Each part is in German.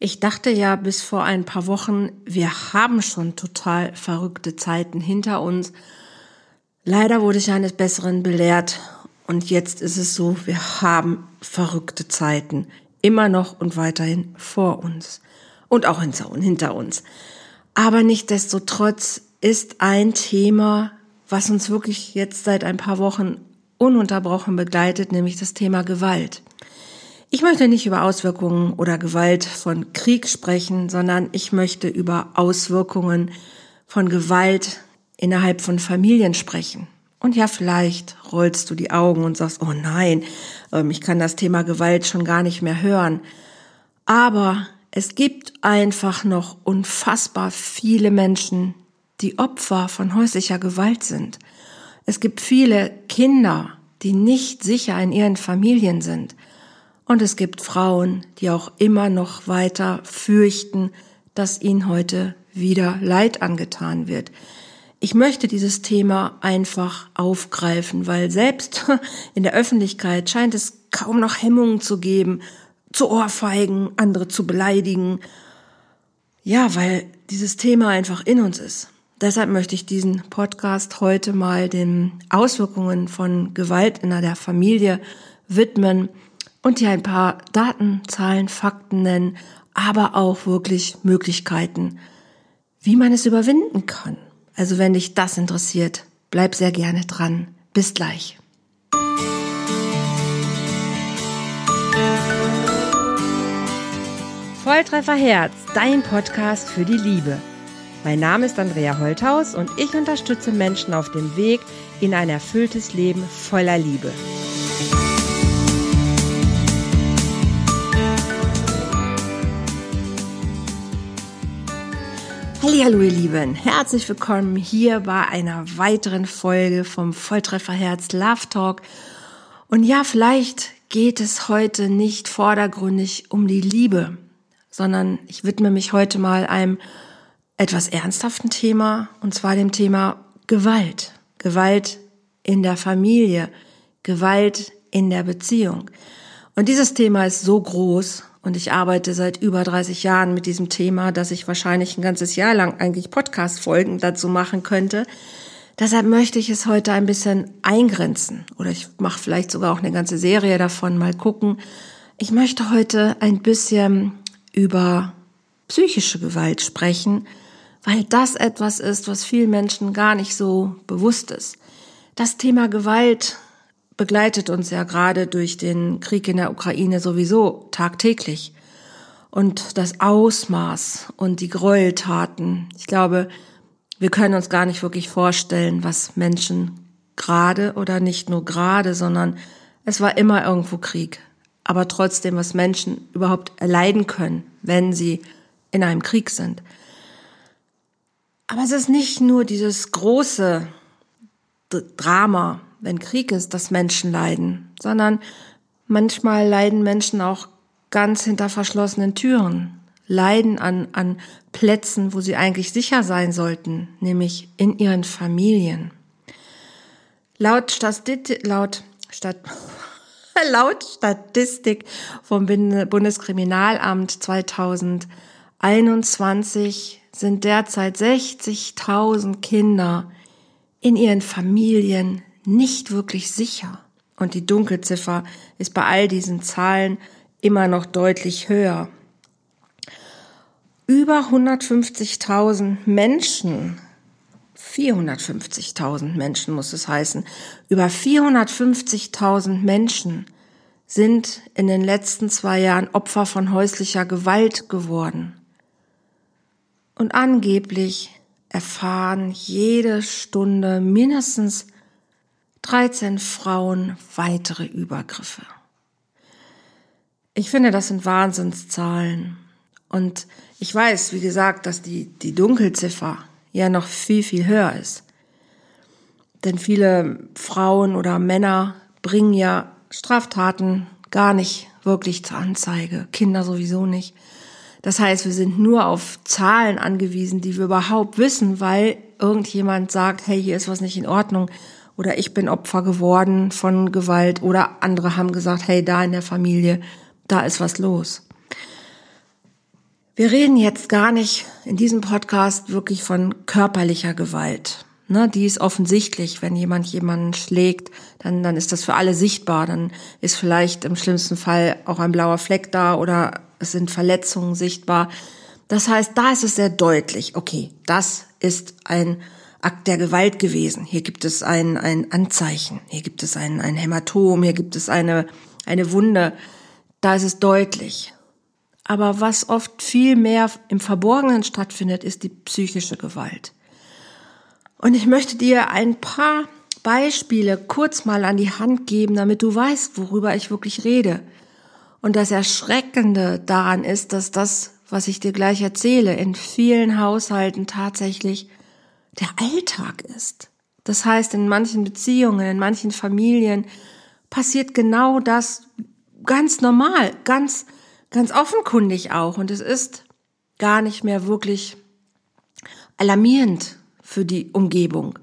Ich dachte ja bis vor ein paar Wochen, wir haben schon total verrückte Zeiten hinter uns. Leider wurde ich eines Besseren belehrt und jetzt ist es so, wir haben verrückte Zeiten immer noch und weiterhin vor uns und auch hinter uns. Aber nichtsdestotrotz ist ein Thema, was uns wirklich jetzt seit ein paar Wochen ununterbrochen begleitet, nämlich das Thema Gewalt. Ich möchte nicht über Auswirkungen oder Gewalt von Krieg sprechen, sondern ich möchte über Auswirkungen von Gewalt innerhalb von Familien sprechen. Und ja, vielleicht rollst du die Augen und sagst, oh nein, ich kann das Thema Gewalt schon gar nicht mehr hören. Aber es gibt einfach noch unfassbar viele Menschen, die Opfer von häuslicher Gewalt sind. Es gibt viele Kinder, die nicht sicher in ihren Familien sind. Und es gibt Frauen, die auch immer noch weiter fürchten, dass ihnen heute wieder Leid angetan wird. Ich möchte dieses Thema einfach aufgreifen, weil selbst in der Öffentlichkeit scheint es kaum noch Hemmungen zu geben, zu ohrfeigen, andere zu beleidigen. Ja, weil dieses Thema einfach in uns ist. Deshalb möchte ich diesen Podcast heute mal den Auswirkungen von Gewalt in der Familie widmen und hier ein paar Daten, Zahlen, Fakten nennen, aber auch wirklich Möglichkeiten, wie man es überwinden kann. Also wenn dich das interessiert, bleib sehr gerne dran. Bis gleich. Volltrefferherz, dein Podcast für die Liebe. Mein Name ist Andrea Holthaus und ich unterstütze Menschen auf dem Weg in ein erfülltes Leben voller Liebe. Hallo ihr Lieben, herzlich willkommen hier bei einer weiteren Folge vom Volltrefferherz Love Talk. Und ja, vielleicht geht es heute nicht vordergründig um die Liebe, sondern ich widme mich heute mal einem etwas ernsthaften Thema, und zwar dem Thema Gewalt. Gewalt in der Familie, Gewalt in der Beziehung. Und dieses Thema ist so groß. Und ich arbeite seit über 30 Jahren mit diesem Thema, dass ich wahrscheinlich ein ganzes Jahr lang eigentlich Podcast-Folgen dazu machen könnte. Deshalb möchte ich es heute ein bisschen eingrenzen. Oder ich mache vielleicht sogar auch eine ganze Serie davon, mal gucken. Ich möchte heute ein bisschen über psychische Gewalt sprechen, weil das etwas ist, was vielen Menschen gar nicht so bewusst ist. Das Thema Gewalt begleitet uns ja gerade durch den Krieg in der Ukraine sowieso tagtäglich. Und das Ausmaß und die Gräueltaten, ich glaube, wir können uns gar nicht wirklich vorstellen, was Menschen gerade oder nicht nur gerade, sondern es war immer irgendwo Krieg. Aber trotzdem, was Menschen überhaupt erleiden können, wenn sie in einem Krieg sind. Aber es ist nicht nur dieses große Drama, wenn Krieg ist, dass Menschen leiden, sondern manchmal leiden Menschen auch ganz hinter verschlossenen Türen, leiden an Plätzen, wo sie eigentlich sicher sein sollten, nämlich in ihren Familien. Laut Statistik vom Bundeskriminalamt 2021 sind derzeit 60.000 Kinder in ihren Familien nicht wirklich sicher. Und die Dunkelziffer ist bei all diesen Zahlen immer noch deutlich höher. Über 150.000 Menschen, 450.000 Menschen muss es heißen, über 450.000 Menschen sind in den letzten 2 Jahren Opfer von häuslicher Gewalt geworden. Und angeblich erfahren jede Stunde mindestens 13 Frauen weitere Übergriffe. Ich finde, das sind Wahnsinnszahlen. Und ich weiß, wie gesagt, dass die Dunkelziffer ja noch viel, viel höher ist. Denn viele Frauen oder Männer bringen ja Straftaten gar nicht wirklich zur Anzeige. Kinder sowieso nicht. Das heißt, wir sind nur auf Zahlen angewiesen, die wir überhaupt wissen, weil irgendjemand sagt, hey, hier ist was nicht in Ordnung. Oder ich bin Opfer geworden von Gewalt. Oder andere haben gesagt, hey, da in der Familie, da ist was los. Wir reden jetzt gar nicht in diesem Podcast wirklich von körperlicher Gewalt. Ne, die ist offensichtlich, wenn jemand jemanden schlägt, dann ist das für alle sichtbar. Dann ist vielleicht im schlimmsten Fall auch ein blauer Fleck da oder es sind Verletzungen sichtbar. Das heißt, da ist es sehr deutlich, okay, das ist ein Akt der Gewalt gewesen. Hier gibt es ein Anzeichen, hier gibt es ein Hämatom, hier gibt es eine Wunde. Da ist es deutlich. Aber was oft viel mehr im Verborgenen stattfindet, ist die psychische Gewalt. Und ich möchte dir ein paar Beispiele kurz mal an die Hand geben, damit du weißt, worüber ich wirklich rede. Und das Erschreckende daran ist, dass das, was ich dir gleich erzähle, in vielen Haushalten tatsächlich der Alltag ist. Das heißt, in manchen Beziehungen, in manchen Familien passiert genau das ganz normal, ganz offenkundig auch. Und es ist gar nicht mehr wirklich alarmierend für die Umgebung.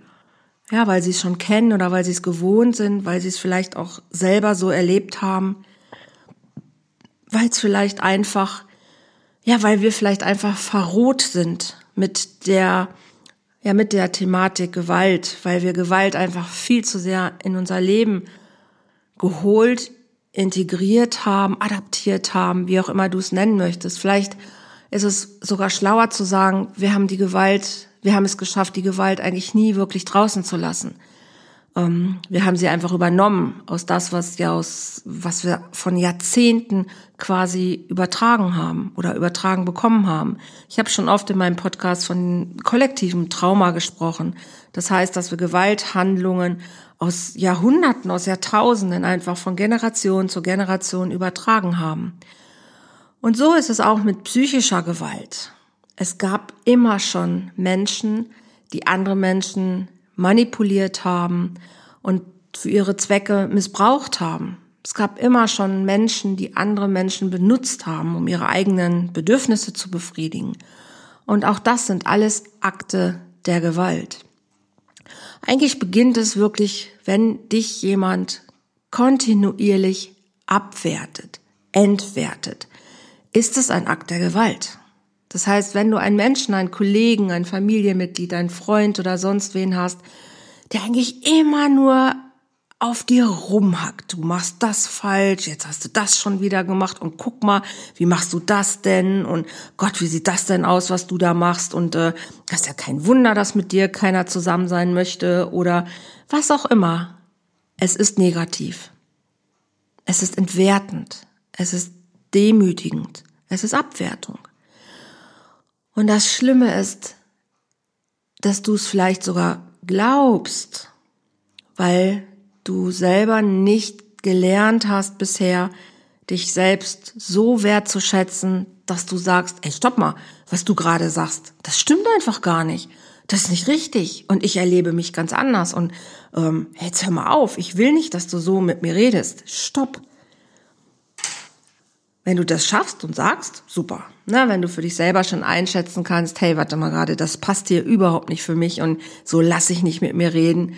Ja, weil sie es schon kennen oder weil sie es gewohnt sind, weil sie es vielleicht auch selber so erlebt haben, weil es vielleicht einfach, ja, weil wir vielleicht einfach verroht sind mit der Thematik Gewalt, weil wir Gewalt einfach viel zu sehr in unser Leben geholt, integriert haben, adaptiert haben, wie auch immer du es nennen möchtest. Vielleicht ist es sogar schlauer zu sagen, wir haben es geschafft, die Gewalt eigentlich nie wirklich draußen zu lassen. Wir haben sie einfach übernommen aus was wir von Jahrzehnten quasi übertragen haben oder übertragen bekommen haben. Ich habe schon oft in meinem Podcast von kollektivem Trauma gesprochen. Das heißt, dass wir Gewalthandlungen aus Jahrhunderten, aus Jahrtausenden einfach von Generation zu Generation übertragen haben. Und so ist es auch mit psychischer Gewalt. Es gab immer schon Menschen, die andere Menschen manipuliert haben und für ihre Zwecke missbraucht haben. Es gab immer schon Menschen, die andere Menschen benutzt haben, um ihre eigenen Bedürfnisse zu befriedigen. Und auch das sind alles Akte der Gewalt. Eigentlich beginnt es wirklich, wenn dich jemand kontinuierlich abwertet, entwertet. Ist es ein Akt der Gewalt? Das heißt, wenn du einen Menschen, einen Kollegen, ein Familienmitglied, einen Freund oder sonst wen hast, der eigentlich immer nur auf dir rumhackt. Du machst das falsch, jetzt hast du das schon wieder gemacht und guck mal, wie machst du das denn? Und Gott, wie sieht das denn aus, was du da machst? Und das ist ja kein Wunder, dass mit dir keiner zusammen sein möchte oder was auch immer. Es ist negativ. Es ist entwertend. Es ist demütigend. Es ist Abwertung. Und das Schlimme ist, dass du es vielleicht sogar glaubst, weil du selber nicht gelernt hast bisher, dich selbst so wertzuschätzen, dass du sagst, ey, stopp mal, was du gerade sagst, das stimmt einfach gar nicht. Das ist nicht richtig und ich erlebe mich ganz anders und jetzt hör mal auf, ich will nicht, dass du so mit mir redest. Stopp. Wenn du das schaffst und sagst, super. Na, wenn du für dich selber schon einschätzen kannst, hey, warte mal gerade, das passt hier überhaupt nicht für mich und so lasse ich nicht mit mir reden,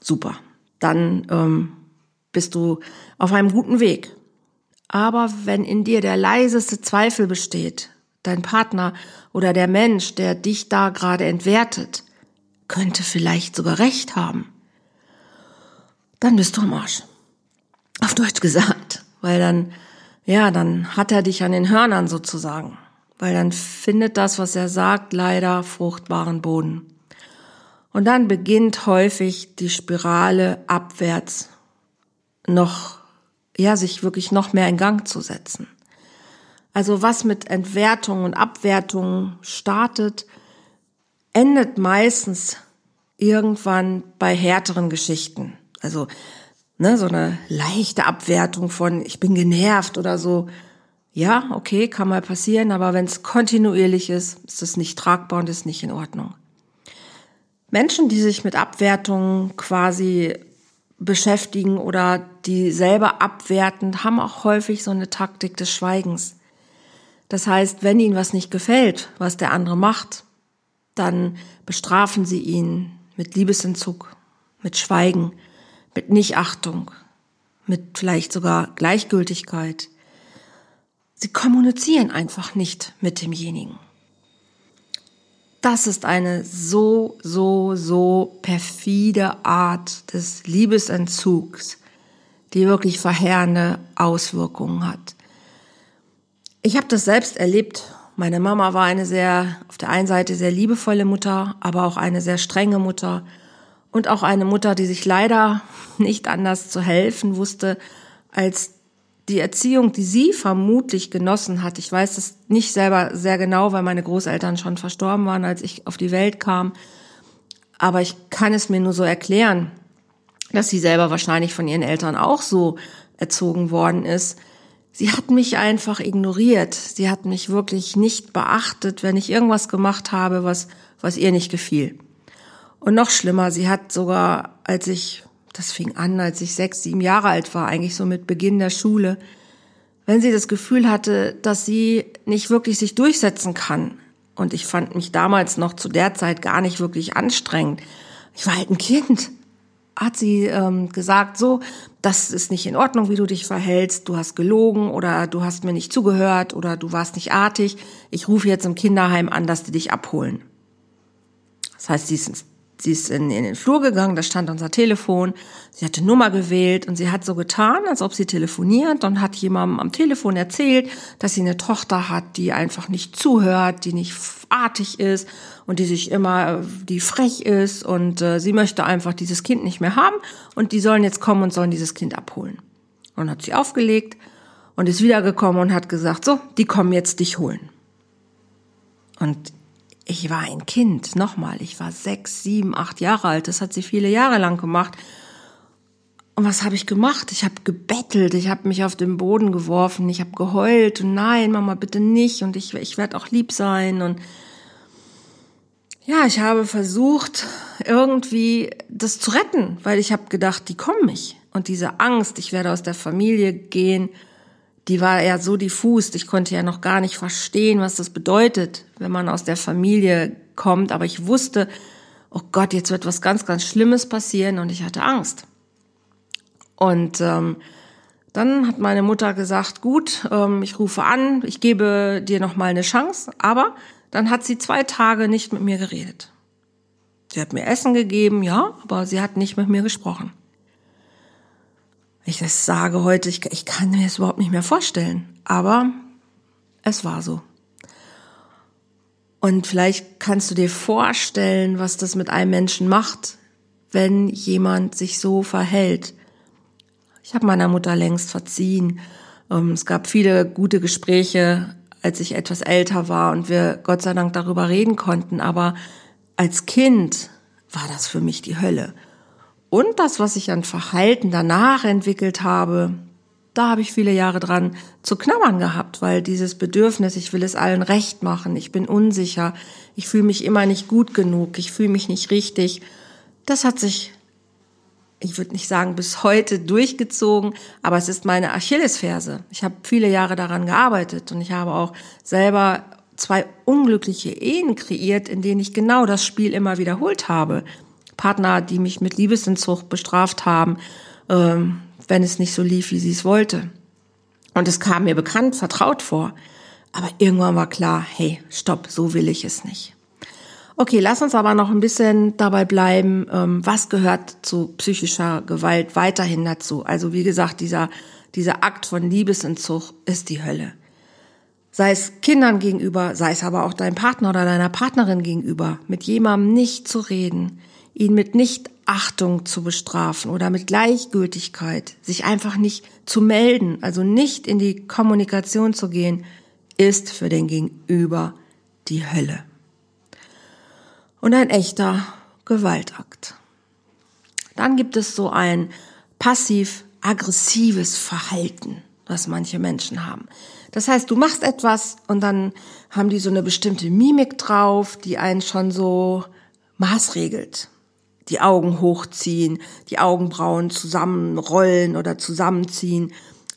super. Dann bist du auf einem guten Weg. Aber wenn in dir der leiseste Zweifel besteht, dein Partner oder der Mensch, der dich da gerade entwertet, könnte vielleicht sogar recht haben, dann bist du am Arsch. Auf Deutsch gesagt, weil dann hat er dich an den Hörnern sozusagen, weil dann findet das, was er sagt, leider fruchtbaren Boden. Und dann beginnt häufig die Spirale abwärts sich wirklich noch mehr in Gang zu setzen. Also was mit Entwertung und Abwertung startet, endet meistens irgendwann bei härteren Geschichten. Also so eine leichte Abwertung von ich bin genervt oder so. Ja, okay, kann mal passieren, aber wenn es kontinuierlich ist, ist es nicht tragbar und ist nicht in Ordnung. Menschen, die sich mit Abwertungen quasi beschäftigen oder die selber abwerten, haben auch häufig so eine Taktik des Schweigens. Das heißt, wenn ihnen was nicht gefällt, was der andere macht, dann bestrafen sie ihn mit Liebesentzug, mit Schweigen, mit Nichtachtung, mit vielleicht sogar Gleichgültigkeit. Sie kommunizieren einfach nicht mit demjenigen. Das ist eine so perfide Art des Liebesentzugs, die wirklich verheerende Auswirkungen hat. Ich habe das selbst erlebt. Meine Mama war eine sehr, auf der einen Seite sehr liebevolle Mutter, aber auch eine sehr strenge Mutter und auch eine Mutter, die sich leider nicht anders zu helfen wusste, als die Erziehung, die sie vermutlich genossen hat. Ich weiß es nicht selber sehr genau, weil meine Großeltern schon verstorben waren, als ich auf die Welt kam. Aber ich kann es mir nur so erklären, dass sie selber wahrscheinlich von ihren Eltern auch so erzogen worden ist. Sie hat mich einfach ignoriert. Sie hat mich wirklich nicht beachtet, wenn ich irgendwas gemacht habe, was ihr nicht gefiel. Und noch schlimmer, sie hat sogar, das fing an, als ich 6, 7 Jahre alt war, eigentlich so mit Beginn der Schule. Wenn sie das Gefühl hatte, dass sie nicht wirklich sich durchsetzen kann. Und ich fand mich damals noch zu der Zeit gar nicht wirklich anstrengend. Ich war halt ein Kind. Hat sie gesagt, so, das ist nicht in Ordnung, wie du dich verhältst. Du hast gelogen oder du hast mir nicht zugehört oder du warst nicht artig. Ich rufe jetzt im Kinderheim an, dass die dich abholen. Das heißt, sie ist in den Flur gegangen, da stand unser Telefon, sie hatte Nummer gewählt und sie hat so getan, als ob sie telefoniert und hat jemandem am Telefon erzählt, dass sie eine Tochter hat, die einfach nicht zuhört, die nicht artig ist und die frech ist und sie möchte einfach dieses Kind nicht mehr haben und die sollen jetzt kommen und sollen dieses Kind abholen. Und hat sie aufgelegt und ist wiedergekommen und hat gesagt, so, die kommen jetzt dich holen. Und ich war ein Kind, nochmal, ich war 6, 7, 8 Jahre alt, das hat sie viele Jahre lang gemacht. Und was habe ich gemacht? Ich habe gebettelt, ich habe mich auf den Boden geworfen, ich habe geheult und nein, Mama, bitte nicht und ich werde auch lieb sein. Und ja, ich habe versucht, irgendwie das zu retten, weil ich habe gedacht, die kommen mich. Und diese Angst, ich werde aus der Familie gehen, die war ja so diffus, ich konnte ja noch gar nicht verstehen, was das bedeutet, wenn man aus der Familie kommt. Aber ich wusste, oh Gott, jetzt wird was ganz, ganz Schlimmes passieren und ich hatte Angst. Und dann hat meine Mutter gesagt, gut, ich rufe an, ich gebe dir nochmal eine Chance. Aber dann hat sie 2 Tage nicht mit mir geredet. Sie hat mir Essen gegeben, ja, aber sie hat nicht mit mir gesprochen. Ich das sage heute, ich kann mir das überhaupt nicht mehr vorstellen, aber es war so. Und vielleicht kannst du dir vorstellen, was das mit einem Menschen macht, wenn jemand sich so verhält. Ich habe meiner Mutter längst verziehen. Es gab viele gute Gespräche, als ich etwas älter war und wir Gott sei Dank darüber reden konnten, aber als Kind war das für mich die Hölle. Und das, was ich an Verhalten danach entwickelt habe, da habe ich viele Jahre dran zu knabbern gehabt, weil dieses Bedürfnis, ich will es allen recht machen, ich bin unsicher, ich fühle mich immer nicht gut genug, ich fühle mich nicht richtig, das hat sich, ich würde nicht sagen bis heute durchgezogen, aber es ist meine Achillesferse. Ich habe viele Jahre daran gearbeitet und ich habe auch selber 2 unglückliche Ehen kreiert, in denen ich genau das Spiel immer wiederholt habe. Partner, die mich mit Liebesentzug bestraft haben, wenn es nicht so lief, wie sie es wollte. Und es kam mir bekannt, vertraut vor. Aber irgendwann war klar, hey, stopp, so will ich es nicht. Okay, lass uns aber noch ein bisschen dabei bleiben, was gehört zu psychischer Gewalt weiterhin dazu. Also wie gesagt, dieser Akt von Liebesentzug ist die Hölle. Sei es Kindern gegenüber, sei es aber auch deinem Partner oder deiner Partnerin gegenüber, mit jemandem nicht zu reden, ihn mit Nichtachtung zu bestrafen oder mit Gleichgültigkeit, sich einfach nicht zu melden, also nicht in die Kommunikation zu gehen, ist für den Gegenüber die Hölle. Und ein echter Gewaltakt. Dann gibt es so ein passiv-aggressives Verhalten, was manche Menschen haben. Das heißt, du machst etwas und dann haben die so eine bestimmte Mimik drauf, die einen schon so maßregelt. Die Augen hochziehen, die Augenbrauen zusammenrollen oder zusammenziehen,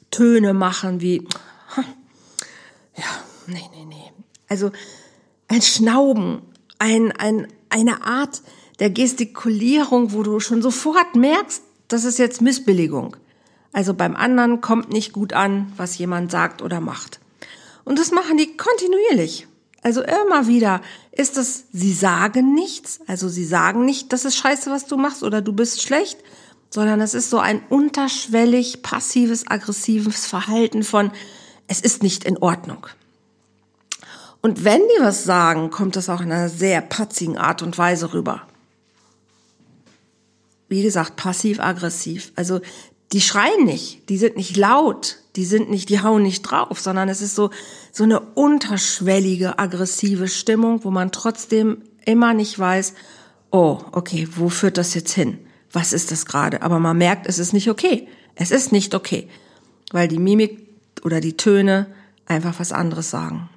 Töne machen wie, ja, nee. Also ein Schnauben, eine Art der Gestikulierung, wo du schon sofort merkst, das ist jetzt Missbilligung. Also beim anderen kommt nicht gut an, was jemand sagt oder macht. Und das machen die kontinuierlich. Also immer wieder ist es, sie sagen nichts, also sie sagen nicht, das ist scheiße, was du machst oder du bist schlecht, sondern es ist so ein unterschwellig passives, aggressives Verhalten von, es ist nicht in Ordnung. Und wenn die was sagen, kommt das auch in einer sehr patzigen Art und Weise rüber. Wie gesagt, passiv-aggressiv. Also die schreien nicht, die sind nicht laut, die hauen nicht drauf, sondern es ist so eine unterschwellige, aggressive Stimmung, wo man trotzdem immer nicht weiß, oh, okay, wo führt das jetzt hin? Was ist das gerade? Aber man merkt, es ist nicht okay. Es ist nicht okay, weil die Mimik oder die Töne einfach was anderes sagen.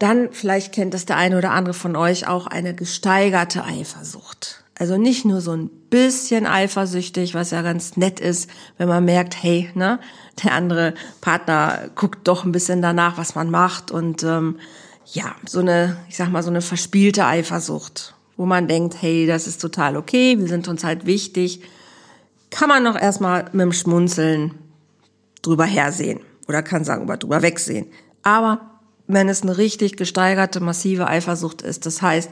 Dann, vielleicht kennt das der eine oder andere von euch auch, eine gesteigerte Eifersucht. Also nicht nur so ein bisschen eifersüchtig, was ja ganz nett ist, wenn man merkt, hey, ne, der andere Partner guckt doch ein bisschen danach, was man macht. Und ja, so eine verspielte Eifersucht, wo man denkt, hey, das ist total okay, wir sind uns halt wichtig. Kann man noch erstmal mit dem Schmunzeln drüber hersehen oder kann sagen, drüber wegsehen. Aber wenn es eine richtig gesteigerte, massive Eifersucht ist, das heißt,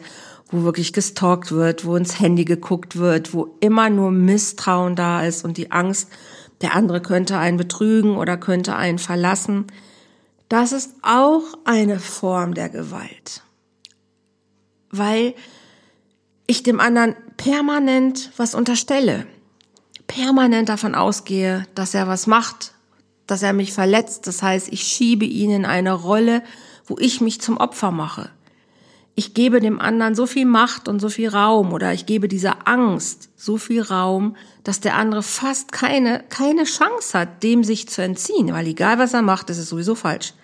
wo wirklich gestalkt wird, wo ins Handy geguckt wird, wo immer nur Misstrauen da ist und die Angst, der andere könnte einen betrügen oder könnte einen verlassen. Das ist auch eine Form der Gewalt, weil ich dem anderen permanent was unterstelle, permanent davon ausgehe, dass er was macht, dass er mich verletzt. Das heißt, ich schiebe ihn in eine Rolle, wo ich mich zum Opfer mache. Ich gebe dem anderen so viel Macht und so viel Raum oder ich gebe dieser Angst so viel Raum, dass der andere fast keine Chance hat, dem sich zu entziehen, weil egal was er macht, ist es sowieso falsch.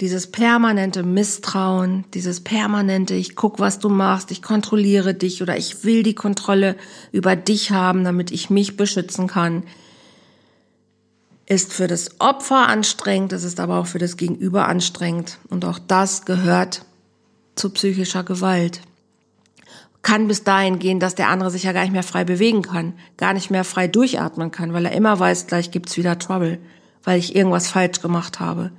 Dieses permanente Misstrauen, dieses permanente, ich guck, was du machst, ich kontrolliere dich oder ich will die Kontrolle über dich haben, damit ich mich beschützen kann, ist für das Opfer anstrengend, es ist aber auch für das Gegenüber anstrengend und auch das gehört zu psychischer Gewalt. Kann bis dahin gehen, dass der andere sich ja gar nicht mehr frei bewegen kann, gar nicht mehr frei durchatmen kann, weil er immer weiß, gleich gibt's wieder Trouble, weil ich irgendwas falsch gemacht habe.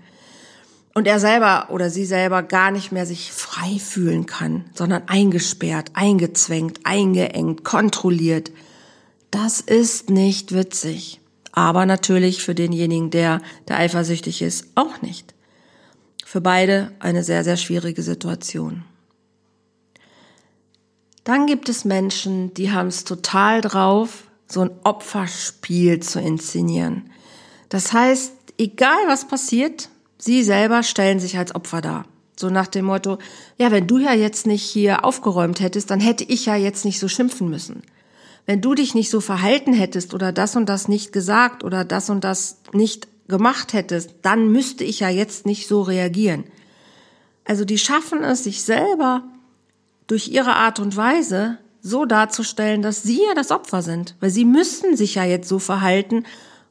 Und er selber oder sie selber gar nicht mehr sich frei fühlen kann, sondern eingesperrt, eingezwängt, eingeengt, kontrolliert. Das ist nicht witzig. Aber natürlich für denjenigen, der eifersüchtig ist, auch nicht. Für beide eine sehr, sehr schwierige Situation. Dann gibt es Menschen, die haben es total drauf, so ein Opferspiel zu inszenieren. Das heißt, egal was passiert, sie selber stellen sich als Opfer dar. So nach dem Motto, ja, wenn du ja jetzt nicht hier aufgeräumt hättest, dann hätte ich ja jetzt nicht so schimpfen müssen. Wenn du dich nicht so verhalten hättest oder das und das nicht gesagt oder das und das nicht gemacht hättest, dann müsste ich ja jetzt nicht so reagieren. Also die schaffen es, sich selber durch ihre Art und Weise so darzustellen, dass sie ja das Opfer sind, weil sie müssten sich ja jetzt so verhalten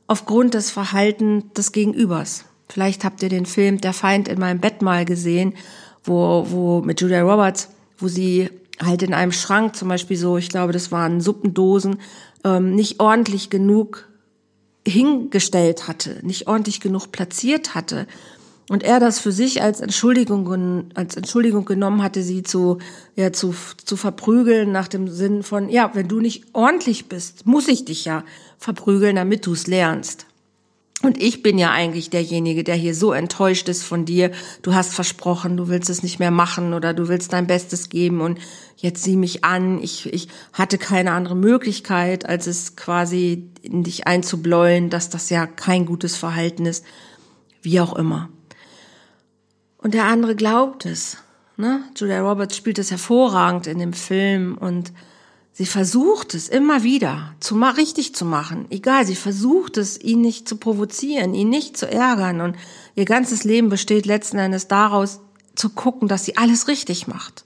aufgrund des Verhaltens des Gegenübers. Vielleicht habt ihr den Film Der Feind in meinem Bett mal gesehen, wo mit Julia Roberts, wo sie halt in einem Schrank zum Beispiel so, ich glaube, das waren Suppendosen, nicht ordentlich genug hingestellt hatte, nicht ordentlich genug platziert hatte und er das für sich als Entschuldigung genommen hatte, sie zu verprügeln nach dem Sinn von, ja, wenn du nicht ordentlich bist, muss ich dich ja verprügeln, damit du's lernst. Und ich bin ja eigentlich derjenige, der hier so enttäuscht ist von dir, du hast versprochen, du willst es nicht mehr machen oder du willst dein Bestes geben und jetzt sieh mich an, ich hatte keine andere Möglichkeit, als es quasi in dich einzubläuen, dass das ja kein gutes Verhalten ist, wie auch immer. Und der andere glaubt es, ne? Julia Roberts spielt es hervorragend in dem Film und sie versucht es immer wieder richtig zu machen. Egal, sie versucht es, ihn nicht zu provozieren, ihn nicht zu ärgern. Und ihr ganzes Leben besteht letzten Endes daraus, zu gucken, dass sie alles richtig macht.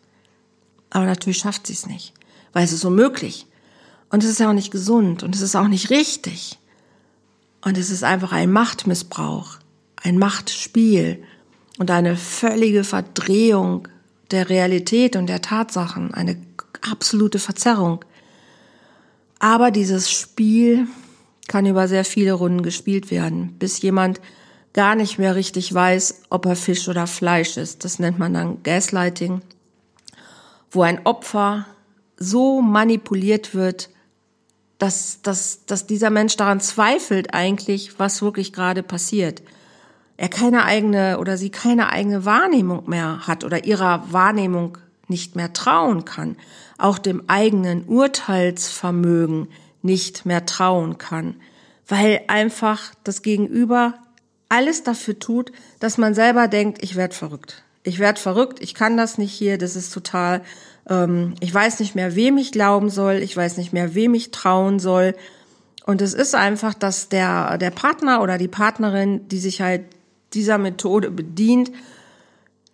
Aber natürlich schafft sie es nicht, weil es ist unmöglich. Und es ist ja auch nicht gesund und es ist auch nicht richtig. Und es ist einfach ein Machtmissbrauch, ein Machtspiel und eine völlige Verdrehung der Realität und der Tatsachen, eine absolute Verzerrung. Aber dieses Spiel kann über sehr viele Runden gespielt werden, bis jemand gar nicht mehr richtig weiß, ob er Fisch oder Fleisch ist. Das nennt man dann Gaslighting, wo ein Opfer so manipuliert wird, dass dieser Mensch daran zweifelt eigentlich, was wirklich gerade passiert. Er keine eigene oder sie keine eigene Wahrnehmung mehr hat oder ihrer Wahrnehmung nicht mehr trauen kann, auch dem eigenen Urteilsvermögen nicht mehr trauen kann, weil einfach das Gegenüber alles dafür tut, dass man selber denkt, ich werde verrückt, ich kann das nicht hier, das ist total, ich weiß nicht mehr, wem ich glauben soll, ich weiß nicht mehr, wem ich trauen soll. Und es ist einfach, dass der Partner oder die Partnerin, die sich halt dieser Methode bedient,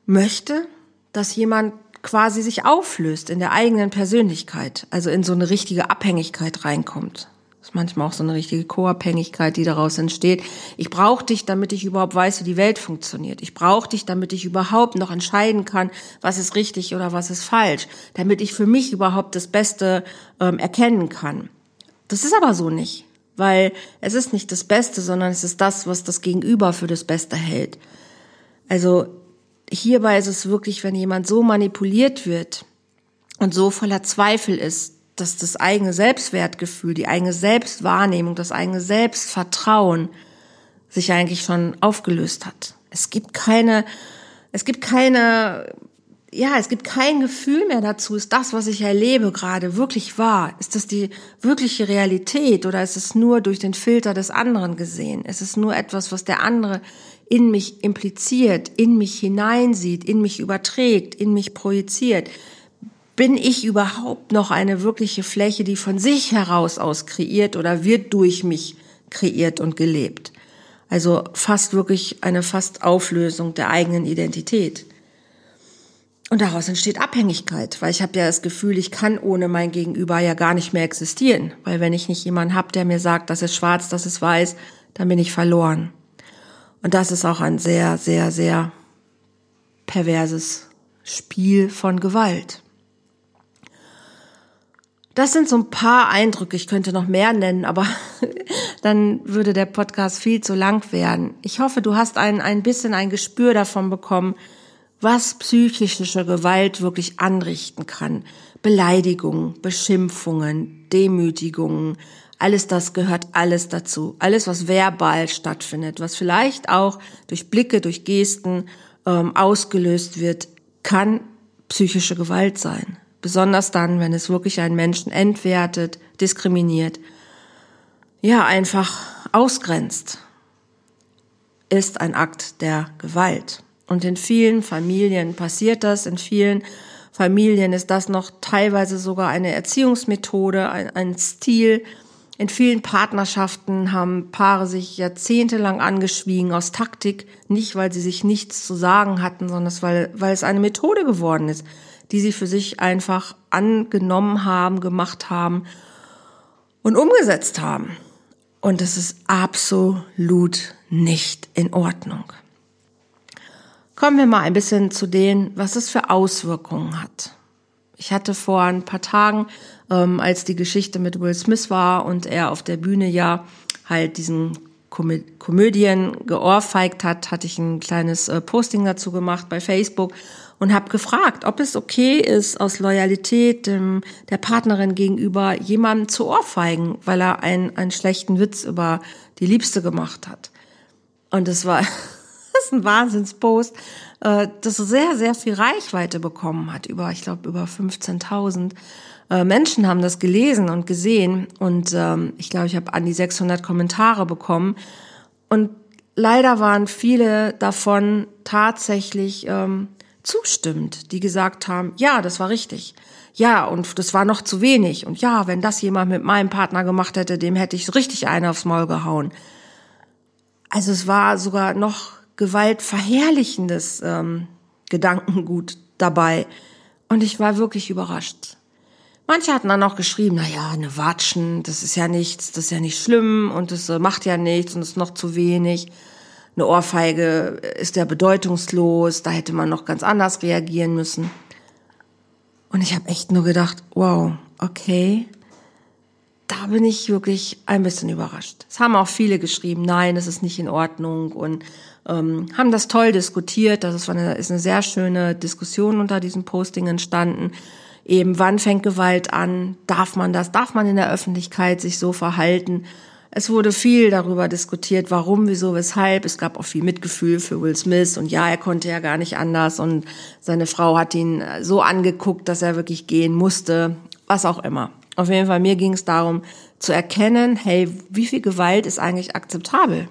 möchte, dass jemand quasi sich auflöst in der eigenen Persönlichkeit, also in so eine richtige Abhängigkeit reinkommt. Das ist manchmal auch so eine richtige Co-Abhängigkeit, die daraus entsteht. Ich brauche dich, damit ich überhaupt weiß, wie die Welt funktioniert. Ich brauche dich, damit ich überhaupt noch entscheiden kann, was ist richtig oder was ist falsch. Damit ich für mich überhaupt das Beste erkennen kann. Das ist aber so nicht, weil es ist nicht das Beste, sondern es ist das, was das Gegenüber für das Beste hält. Also hierbei ist es wirklich, wenn jemand so manipuliert wird und so voller Zweifel ist, dass das eigene Selbstwertgefühl, die eigene Selbstwahrnehmung, das eigene Selbstvertrauen sich eigentlich schon aufgelöst hat. Es gibt kein Gefühl mehr dazu. Ist das, was ich erlebe gerade, wirklich wahr? Ist das die wirkliche Realität oder ist es nur durch den Filter des anderen gesehen? Ist es nur etwas, was der andere in mich impliziert, in mich hineinsieht, in mich überträgt, in mich projiziert? Bin ich überhaupt noch eine wirkliche Fläche, die von sich heraus aus kreiert oder wird durch mich kreiert und gelebt? Also fast Auflösung der eigenen Identität. Und daraus entsteht Abhängigkeit, weil ich habe ja das Gefühl, ich kann ohne mein Gegenüber ja gar nicht mehr existieren. Weil wenn ich nicht jemanden habe, der mir sagt, das ist schwarz, das ist weiß, dann bin ich verloren. Und das ist auch ein sehr, sehr, sehr perverses Spiel von Gewalt. Das sind so ein paar Eindrücke, ich könnte noch mehr nennen, aber dann würde der Podcast viel zu lang werden. Ich hoffe, du hast ein bisschen ein Gespür davon bekommen, was psychische Gewalt wirklich anrichten kann. Beleidigungen, Beschimpfungen, Demütigungen, alles das gehört alles dazu. Alles, was verbal stattfindet, was vielleicht auch durch Blicke, durch Gesten ausgelöst wird, kann psychische Gewalt sein. Besonders dann, wenn es wirklich einen Menschen entwertet, diskriminiert, ja einfach ausgrenzt, ist ein Akt der Gewalt. Und in vielen Familien passiert das, in vielen Familien ist das noch teilweise sogar eine Erziehungsmethode, ein Stil. In vielen Partnerschaften haben Paare sich jahrzehntelang angeschwiegen aus Taktik, nicht weil sie sich nichts zu sagen hatten, sondern weil es eine Methode geworden ist, die sie für sich einfach angenommen haben, gemacht haben und umgesetzt haben. Und das ist absolut nicht in Ordnung. Kommen wir mal ein bisschen zu denen, was es für Auswirkungen hat. Ich hatte vor ein paar Tagen, als die Geschichte mit Will Smith war und er auf der Bühne ja halt diesen Komödien geohrfeigt hat, hatte ich ein kleines Posting dazu gemacht bei Facebook und habe gefragt, ob es okay ist, aus Loyalität der Partnerin gegenüber jemandem zu ohrfeigen, weil er einen schlechten Witz über die Liebste gemacht hat. Und das ist ein Wahnsinnspost, das sehr, sehr viel Reichweite bekommen hat. Ich glaube, über 15.000 Menschen haben das gelesen und gesehen. Und ich glaube, ich habe an die 600 Kommentare bekommen. Und leider waren viele davon tatsächlich zustimmend, die gesagt haben, ja, das war richtig. Ja, und das war noch zu wenig. Und ja, wenn das jemand mit meinem Partner gemacht hätte, dem hätte ich richtig einen aufs Maul gehauen. Also es war sogar noch gewaltverherrlichendes Gedankengut dabei. Und ich war wirklich überrascht. Manche hatten dann auch geschrieben, naja, eine Watschen, das ist ja nichts, das ist ja nicht schlimm und das macht ja nichts und ist noch zu wenig. Eine Ohrfeige ist ja bedeutungslos, da hätte man noch ganz anders reagieren müssen. Und ich habe echt nur gedacht, wow, okay, da bin ich wirklich ein bisschen überrascht. Es haben auch viele geschrieben, nein, das ist nicht in Ordnung und haben das toll diskutiert. Das ist eine sehr schöne Diskussion unter diesem Posting entstanden. Eben, wann fängt Gewalt an? Darf man das? Darf man in der Öffentlichkeit sich so verhalten? Es wurde viel darüber diskutiert, warum, wieso, weshalb. Es gab auch viel Mitgefühl für Will Smith. Und ja, er konnte ja gar nicht anders. Und seine Frau hat ihn so angeguckt, dass er wirklich gehen musste. Was auch immer. Auf jeden Fall, mir ging es darum, zu erkennen, hey, wie viel Gewalt ist eigentlich akzeptabel?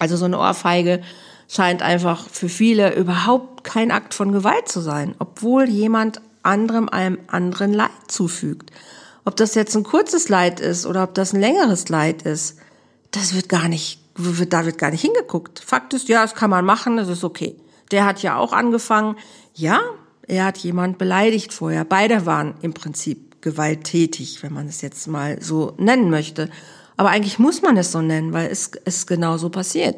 Also so eine Ohrfeige scheint einfach für viele überhaupt kein Akt von Gewalt zu sein, obwohl jemand anderem einem anderen Leid zufügt. Ob das jetzt ein kurzes Leid ist oder ob das ein längeres Leid ist, da wird gar nicht hingeguckt. Fakt ist, ja, das kann man machen, das ist okay. Der hat ja auch angefangen, ja, er hat jemand beleidigt vorher. Beide waren im Prinzip gewalttätig, wenn man es jetzt mal so nennen möchte. Aber eigentlich muss man es so nennen, weil es ist genauso passiert.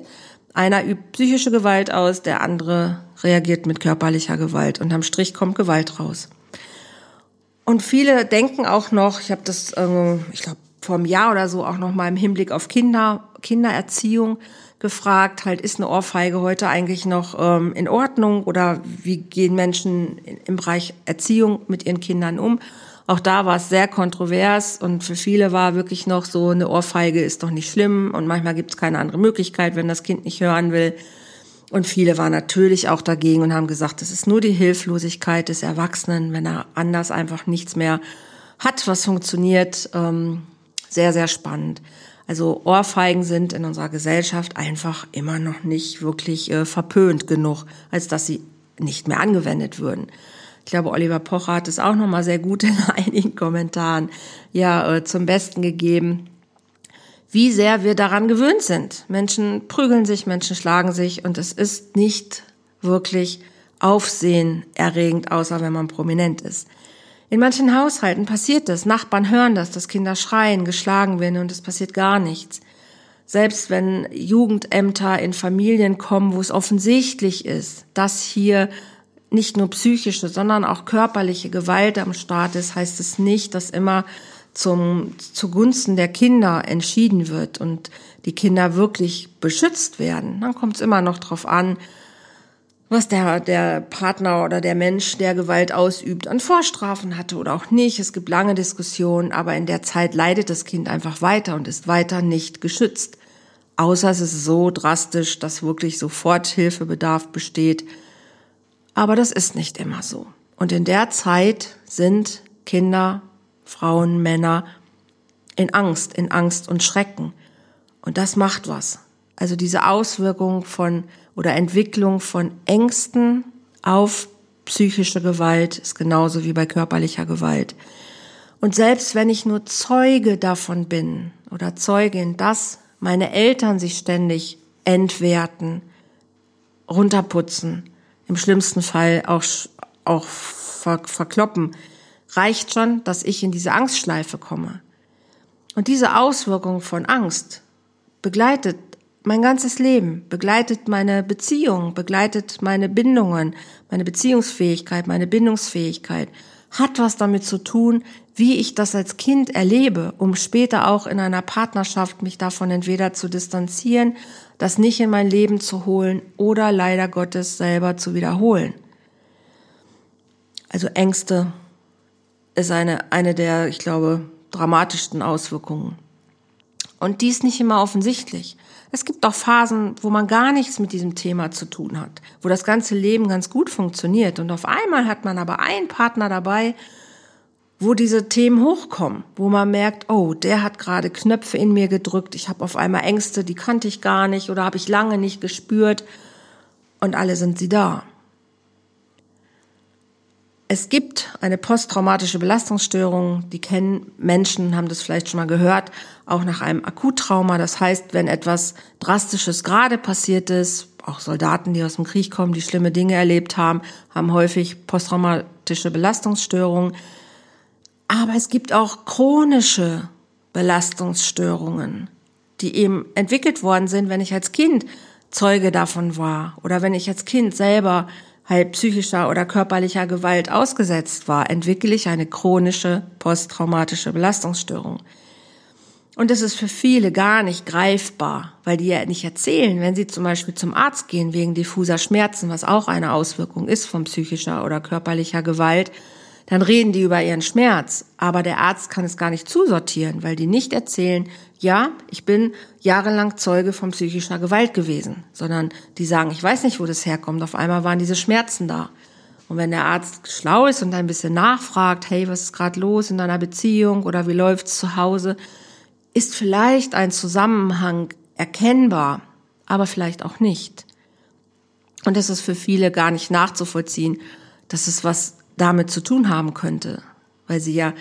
Einer übt psychische Gewalt aus, der andere reagiert mit körperlicher Gewalt. Und am Strich kommt Gewalt raus. Und viele denken auch noch, ich habe das, ich glaube, vor einem Jahr oder so auch noch mal im Hinblick auf Kindererziehung gefragt, halt, ist eine Ohrfeige heute eigentlich noch in Ordnung? Oder wie gehen Menschen im Bereich Erziehung mit ihren Kindern um? Auch da war es sehr kontrovers und für viele war wirklich noch so, eine Ohrfeige ist doch nicht schlimm und manchmal gibt es keine andere Möglichkeit, wenn das Kind nicht hören will. Und viele waren natürlich auch dagegen und haben gesagt, das ist nur die Hilflosigkeit des Erwachsenen, wenn er anders einfach nichts mehr hat, was funktioniert. Sehr, sehr spannend. Also Ohrfeigen sind in unserer Gesellschaft einfach immer noch nicht wirklich verpönt genug, als dass sie nicht mehr angewendet würden. Ich glaube, Oliver Pocher hat es auch nochmal sehr gut in einigen Kommentaren zum Besten gegeben, wie sehr wir daran gewöhnt sind. Menschen prügeln sich, Menschen schlagen sich und es ist nicht wirklich aufsehenerregend, außer wenn man prominent ist. In manchen Haushalten passiert das, Nachbarn hören das, dass Kinder schreien, geschlagen werden und es passiert gar nichts. Selbst wenn Jugendämter in Familien kommen, wo es offensichtlich ist, dass hier nicht nur psychische, sondern auch körperliche Gewalt am Start ist, heißt es nicht, dass immer zugunsten der Kinder entschieden wird und die Kinder wirklich beschützt werden. Dann kommt es immer noch drauf an, was der Partner oder der Mensch, der Gewalt ausübt, an Vorstrafen hatte oder auch nicht. Es gibt lange Diskussionen, aber in der Zeit leidet das Kind einfach weiter und ist weiter nicht geschützt. Außer es ist so drastisch, dass wirklich sofort Hilfebedarf besteht. Aber das ist nicht immer so. Und in der Zeit sind Kinder, Frauen, Männer in Angst und Schrecken. Und das macht was. Also diese Auswirkung oder Entwicklung von Ängsten auf psychische Gewalt ist genauso wie bei körperlicher Gewalt. Und selbst wenn ich nur Zeuge davon bin oder Zeugin, dass meine Eltern sich ständig entwerten, runterputzen, im schlimmsten Fall auch verkloppen, reicht schon, dass ich in diese Angstschleife komme. Und diese Auswirkung von Angst begleitet mein ganzes Leben, begleitet meine Beziehung, begleitet meine Bindungen, meine Beziehungsfähigkeit, meine Bindungsfähigkeit, hat was damit zu tun, wie ich das als Kind erlebe, um später auch in einer Partnerschaft mich davon entweder zu distanzieren, das nicht in mein Leben zu holen oder leider Gottes selber zu wiederholen. Also Ängste ist eine der, ich glaube, dramatischsten Auswirkungen. Und die ist nicht immer offensichtlich. Es gibt auch Phasen, wo man gar nichts mit diesem Thema zu tun hat, wo das ganze Leben ganz gut funktioniert. Und auf einmal hat man aber einen Partner dabei, wo diese Themen hochkommen, wo man merkt, oh, der hat gerade Knöpfe in mir gedrückt, ich habe auf einmal Ängste, die kannte ich gar nicht oder habe ich lange nicht gespürt und alle sind sie da. Es gibt eine posttraumatische Belastungsstörung, die kennen Menschen, haben das vielleicht schon mal gehört, auch nach einem Akuttrauma. Das heißt, wenn etwas Drastisches gerade passiert ist, auch Soldaten, die aus dem Krieg kommen, die schlimme Dinge erlebt haben, haben häufig posttraumatische Belastungsstörungen. Aber es gibt auch chronische Belastungsstörungen, die eben entwickelt worden sind, wenn ich als Kind Zeuge davon war oder wenn ich als Kind selber halt psychischer oder körperlicher Gewalt ausgesetzt war, entwickle ich eine chronische posttraumatische Belastungsstörung. Und das ist für viele gar nicht greifbar, weil die ja nicht erzählen, wenn sie zum Beispiel zum Arzt gehen wegen diffuser Schmerzen, was auch eine Auswirkung ist von psychischer oder körperlicher Gewalt, dann reden die über ihren Schmerz. Aber der Arzt kann es gar nicht zusortieren, weil die nicht erzählen, ja, ich bin jahrelang Zeuge von psychischer Gewalt gewesen, sondern die sagen, ich weiß nicht, wo das herkommt, auf einmal waren diese Schmerzen da. Und wenn der Arzt schlau ist und ein bisschen nachfragt, hey, was ist gerade los in deiner Beziehung oder wie läuft's zu Hause, ist vielleicht ein Zusammenhang erkennbar, aber vielleicht auch nicht. Und das ist für viele gar nicht nachzuvollziehen, dass es was damit zu tun haben könnte, weil sie ja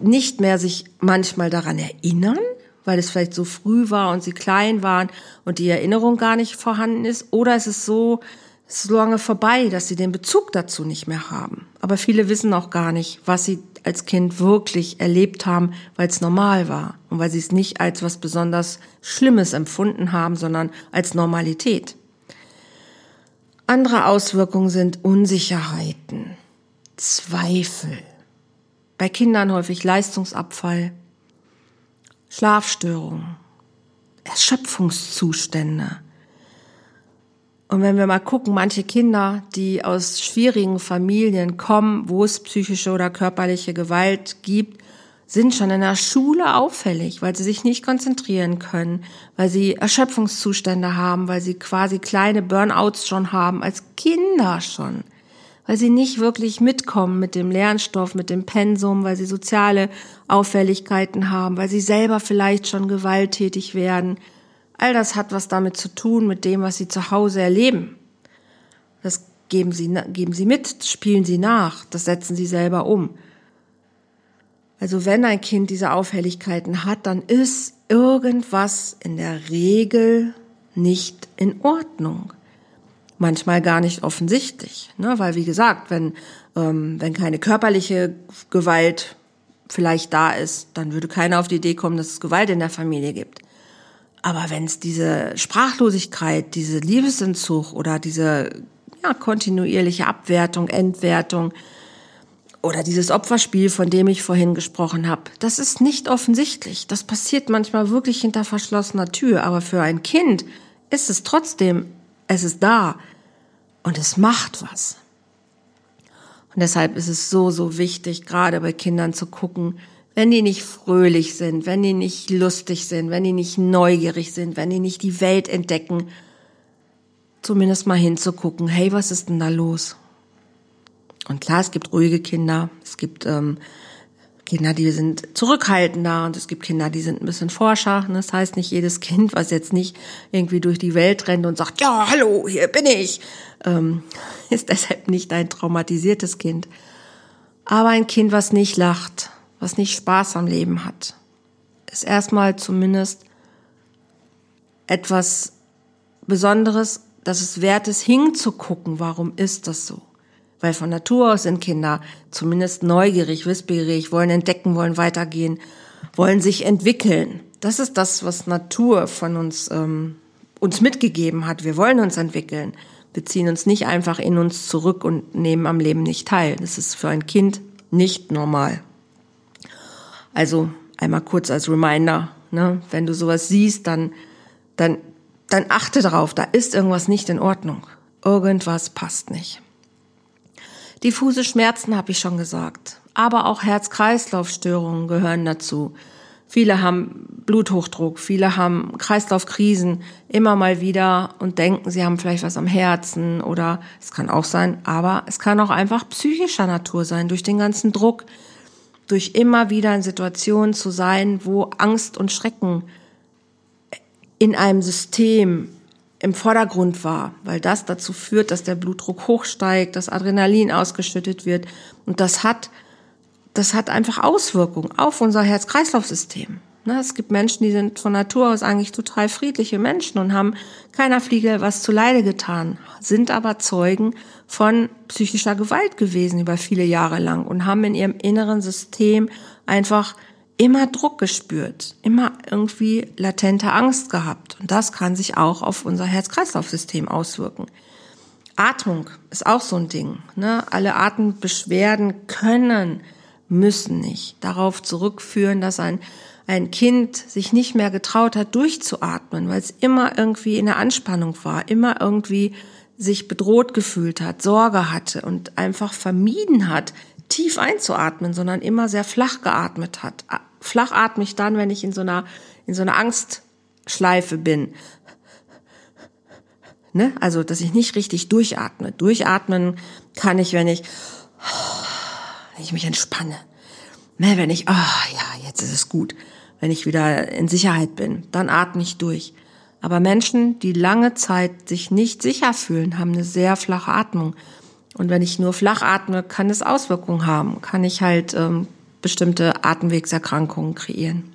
nicht mehr sich manchmal daran erinnern, weil es vielleicht so früh war und sie klein waren und die Erinnerung gar nicht vorhanden ist, oder es ist so, es ist lange vorbei, dass sie den Bezug dazu nicht mehr haben. Aber viele wissen auch gar nicht, was sie als Kind wirklich erlebt haben, weil es normal war und weil sie es nicht als was besonders Schlimmes empfunden haben, sondern als Normalität. Andere Auswirkungen sind Unsicherheiten, Zweifel, bei Kindern häufig Leistungsabfall, Schlafstörungen, Erschöpfungszustände. Und wenn wir mal gucken, manche Kinder, die aus schwierigen Familien kommen, wo es psychische oder körperliche Gewalt gibt, sind schon in der Schule auffällig, weil sie sich nicht konzentrieren können, weil sie Erschöpfungszustände haben, weil sie quasi kleine Burnouts schon haben, als Kinder schon, weil sie nicht wirklich mitkommen mit dem Lernstoff, mit dem Pensum, weil sie soziale Auffälligkeiten haben, weil sie selber vielleicht schon gewalttätig werden. All das hat was damit zu tun, mit dem, was sie zu Hause erleben. Das geben sie mit, spielen sie nach, das setzen sie selber um. Also wenn ein Kind diese Auffälligkeiten hat, dann ist irgendwas in der Regel nicht in Ordnung. Manchmal gar nicht offensichtlich, ne? Weil wie gesagt, wenn keine körperliche Gewalt vielleicht da ist, dann würde keiner auf die Idee kommen, dass es Gewalt in der Familie gibt. Aber wenn es diese Sprachlosigkeit, diese Liebesentzug oder diese kontinuierliche Abwertung, Entwertung oder dieses Opferspiel, von dem ich vorhin gesprochen habe, das ist nicht offensichtlich. Das passiert manchmal wirklich hinter verschlossener Tür. Aber für ein Kind ist es trotzdem, es ist da und es macht was. Und deshalb ist es so, so wichtig, gerade bei Kindern zu gucken, wenn die nicht fröhlich sind, wenn die nicht lustig sind, wenn die nicht neugierig sind, wenn die nicht die Welt entdecken, zumindest mal hinzugucken, hey, was ist denn da los? Und klar, es gibt ruhige Kinder, es gibt Kinder, die sind zurückhaltender und es gibt Kinder, die sind ein bisschen forscher. Das heißt, nicht jedes Kind, was jetzt nicht irgendwie durch die Welt rennt und sagt, ja, hallo, hier bin ich, ist deshalb nicht ein traumatisiertes Kind. Aber ein Kind, was nicht lacht, was nicht Spaß am Leben hat, ist erstmal zumindest etwas Besonderes, dass es wert ist, hinzugucken, warum ist das so? Weil von Natur aus sind Kinder zumindest neugierig, wissbegierig, wollen entdecken, wollen weitergehen, wollen sich entwickeln. Das ist das, was Natur von uns mitgegeben hat. Wir wollen uns entwickeln. Wir ziehen uns nicht einfach in uns zurück und nehmen am Leben nicht teil. Das ist für ein Kind nicht normal. Also einmal kurz als Reminder, ne? Wenn du sowas siehst, dann achte darauf, da ist irgendwas nicht in Ordnung. Irgendwas passt nicht. Diffuse Schmerzen habe ich schon gesagt, aber auch Herz-Kreislauf-Störungen gehören dazu. Viele haben Bluthochdruck, viele haben Kreislaufkrisen immer mal wieder und denken, sie haben vielleicht was am Herzen oder es kann auch sein, aber es kann auch einfach psychischer Natur sein, durch den ganzen Druck, durch immer wieder in Situationen zu sein, wo Angst und Schrecken in einem System im Vordergrund war, weil das dazu führt, dass der Blutdruck hochsteigt, dass Adrenalin ausgeschüttet wird. Und das hat einfach Auswirkungen auf unser Herz-Kreislauf-System. Es gibt Menschen, die sind von Natur aus eigentlich total friedliche Menschen und haben keiner Fliege was zuleide getan, sind aber Zeugen von psychischer Gewalt gewesen über viele Jahre lang und haben in ihrem inneren System einfach immer Druck gespürt, immer irgendwie latente Angst gehabt. Und das kann sich auch auf unser Herz-Kreislauf-System auswirken. Atmung ist auch so ein Ding, ne? Alle Atembeschwerden müssen nicht darauf zurückführen, dass ein ein Kind sich nicht mehr getraut hat, durchzuatmen, weil es immer irgendwie in der Anspannung war, immer irgendwie sich bedroht gefühlt hat, Sorge hatte und einfach vermieden hat, tief einzuatmen, sondern immer sehr flach geatmet hat. Flach atme ich dann, wenn ich in so einer Angstschleife bin. Ne? Also, dass ich nicht richtig durchatme. Durchatmen kann ich, wenn ich mich entspanne. Ne? Wenn ich, jetzt ist es gut. Wenn ich wieder in Sicherheit bin, dann atme ich durch. Aber Menschen, die lange Zeit sich nicht sicher fühlen, haben eine sehr flache Atmung. Und wenn ich nur flach atme, kann es Auswirkungen haben. Kann ich halt bestimmte Atemwegserkrankungen kreieren.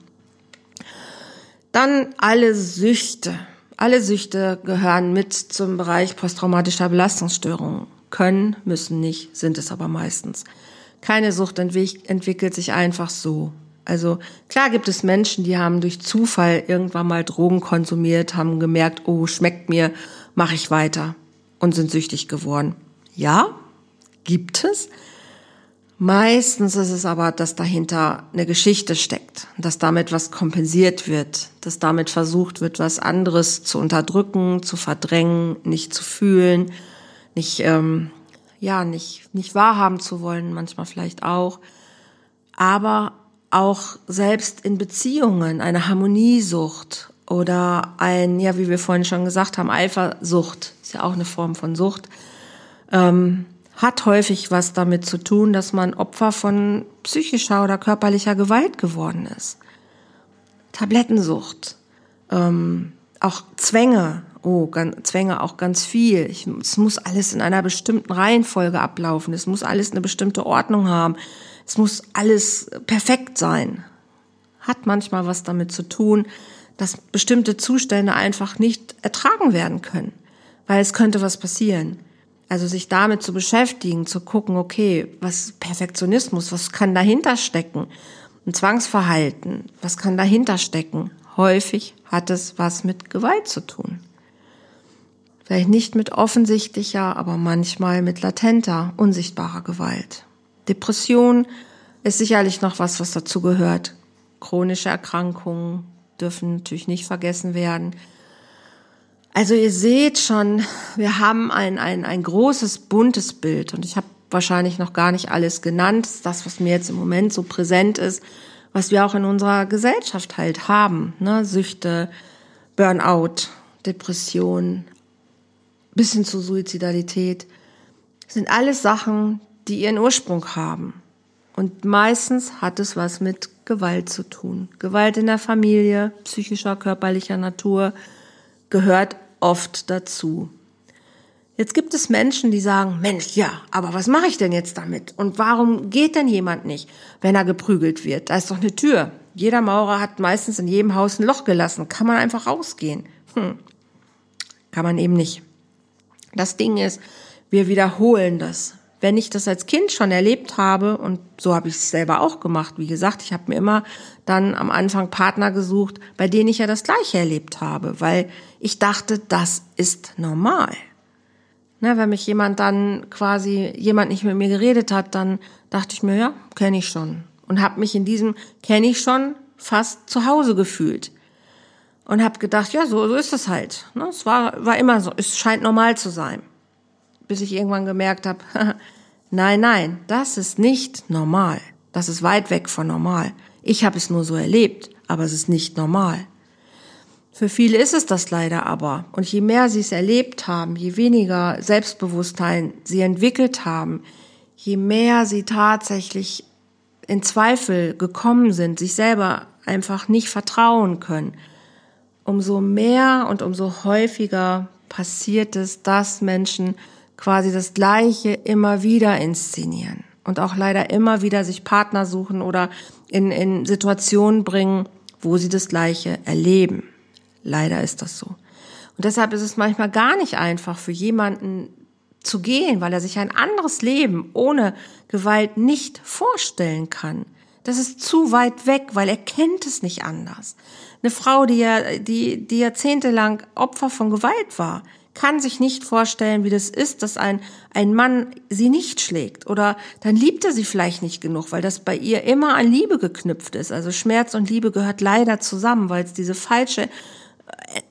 Dann alle Süchte. Alle Süchte gehören mit zum Bereich posttraumatischer Belastungsstörungen. Können, müssen nicht, sind es aber meistens. Keine Sucht entwickelt sich einfach so. Also klar gibt es Menschen, die haben durch Zufall irgendwann mal Drogen konsumiert, haben gemerkt, oh, schmeckt mir, mache ich weiter und sind süchtig geworden. Ja, gibt es. Meistens ist es aber, dass dahinter eine Geschichte steckt, dass damit was kompensiert wird, dass damit versucht wird, was anderes zu unterdrücken, zu verdrängen, nicht zu fühlen, nicht wahrhaben zu wollen, manchmal vielleicht auch. Aber auch selbst in Beziehungen eine Harmoniesucht oder wie wir vorhin schon gesagt haben, Eifersucht, ist ja auch eine Form von Sucht, hat häufig was damit zu tun, dass man Opfer von psychischer oder körperlicher Gewalt geworden ist. Tablettensucht, auch Zwänge, Zwänge auch ganz viel. Es muss alles in einer bestimmten Reihenfolge ablaufen, es muss alles eine bestimmte Ordnung haben, es muss alles perfekt sein. Hat manchmal was damit zu tun, dass bestimmte Zustände einfach nicht ertragen werden können, weil es könnte was passieren. Also sich damit zu beschäftigen, zu gucken, okay, was ist Perfektionismus, was kann dahinter stecken? Ein Zwangsverhalten, was kann dahinter stecken? Häufig hat es was mit Gewalt zu tun. Vielleicht nicht mit offensichtlicher, aber manchmal mit latenter, unsichtbarer Gewalt. Depression ist sicherlich noch was dazu gehört. Chronische Erkrankungen dürfen natürlich nicht vergessen werden. Also ihr seht schon, wir haben ein großes, buntes Bild und ich habe wahrscheinlich noch gar nicht alles genannt. Das ist das, was mir jetzt im Moment so präsent ist, was wir auch in unserer Gesellschaft halt haben. Ne? Süchte, Burnout, Depression, bis hin zu Suizidalität. Das sind alles Sachen, die ihren Ursprung haben. Und meistens hat es was mit Gewalt zu tun. Gewalt in der Familie, psychischer, körperlicher Natur, gehört oft dazu. Jetzt gibt es Menschen, die sagen, Mensch, ja, aber was mache ich denn jetzt damit? Und warum geht denn jemand nicht, wenn er geprügelt wird? Da ist doch eine Tür. Jeder Maurer hat meistens in jedem Haus ein Loch gelassen. Kann man einfach rausgehen? Kann man eben nicht. Das Ding ist, wir wiederholen das. Wenn ich das als Kind schon erlebt habe, und so habe ich es selber auch gemacht, wie gesagt, ich habe mir immer dann am Anfang Partner gesucht, bei denen ich ja das Gleiche erlebt habe, weil ich dachte, das ist normal. Ne, wenn mich jemand nicht mit mir geredet hat, dann dachte ich mir, ja, kenne ich schon. Und habe mich in diesem kenne ich schon fast zu Hause gefühlt. Und habe gedacht, ja, so ist es halt. Ne, es war immer so, es scheint normal zu sein. Bis ich irgendwann gemerkt habe, nein, das ist nicht normal. Das ist weit weg von normal. Ich habe es nur so erlebt, aber es ist nicht normal. Für viele ist es das leider aber. Und je mehr sie es erlebt haben, je weniger Selbstbewusstsein sie entwickelt haben, je mehr sie tatsächlich in Zweifel gekommen sind, sich selber einfach nicht vertrauen können, umso mehr und umso häufiger passiert es, dass Menschen quasi das Gleiche immer wieder inszenieren und auch leider immer wieder sich Partner suchen oder in Situationen bringen, wo sie das Gleiche erleben. Leider ist das so. Und deshalb ist es manchmal gar nicht einfach für jemanden zu gehen, weil er sich ein anderes Leben ohne Gewalt nicht vorstellen kann. Das ist zu weit weg, weil er kennt es nicht anders. Eine Frau, die jahrzehntelang Opfer von Gewalt war, kann sich nicht vorstellen, wie das ist, dass ein Mann sie nicht schlägt. Oder dann liebt er sie vielleicht nicht genug, weil das bei ihr immer an Liebe geknüpft ist. Also Schmerz und Liebe gehört leider zusammen, weil es diese falsche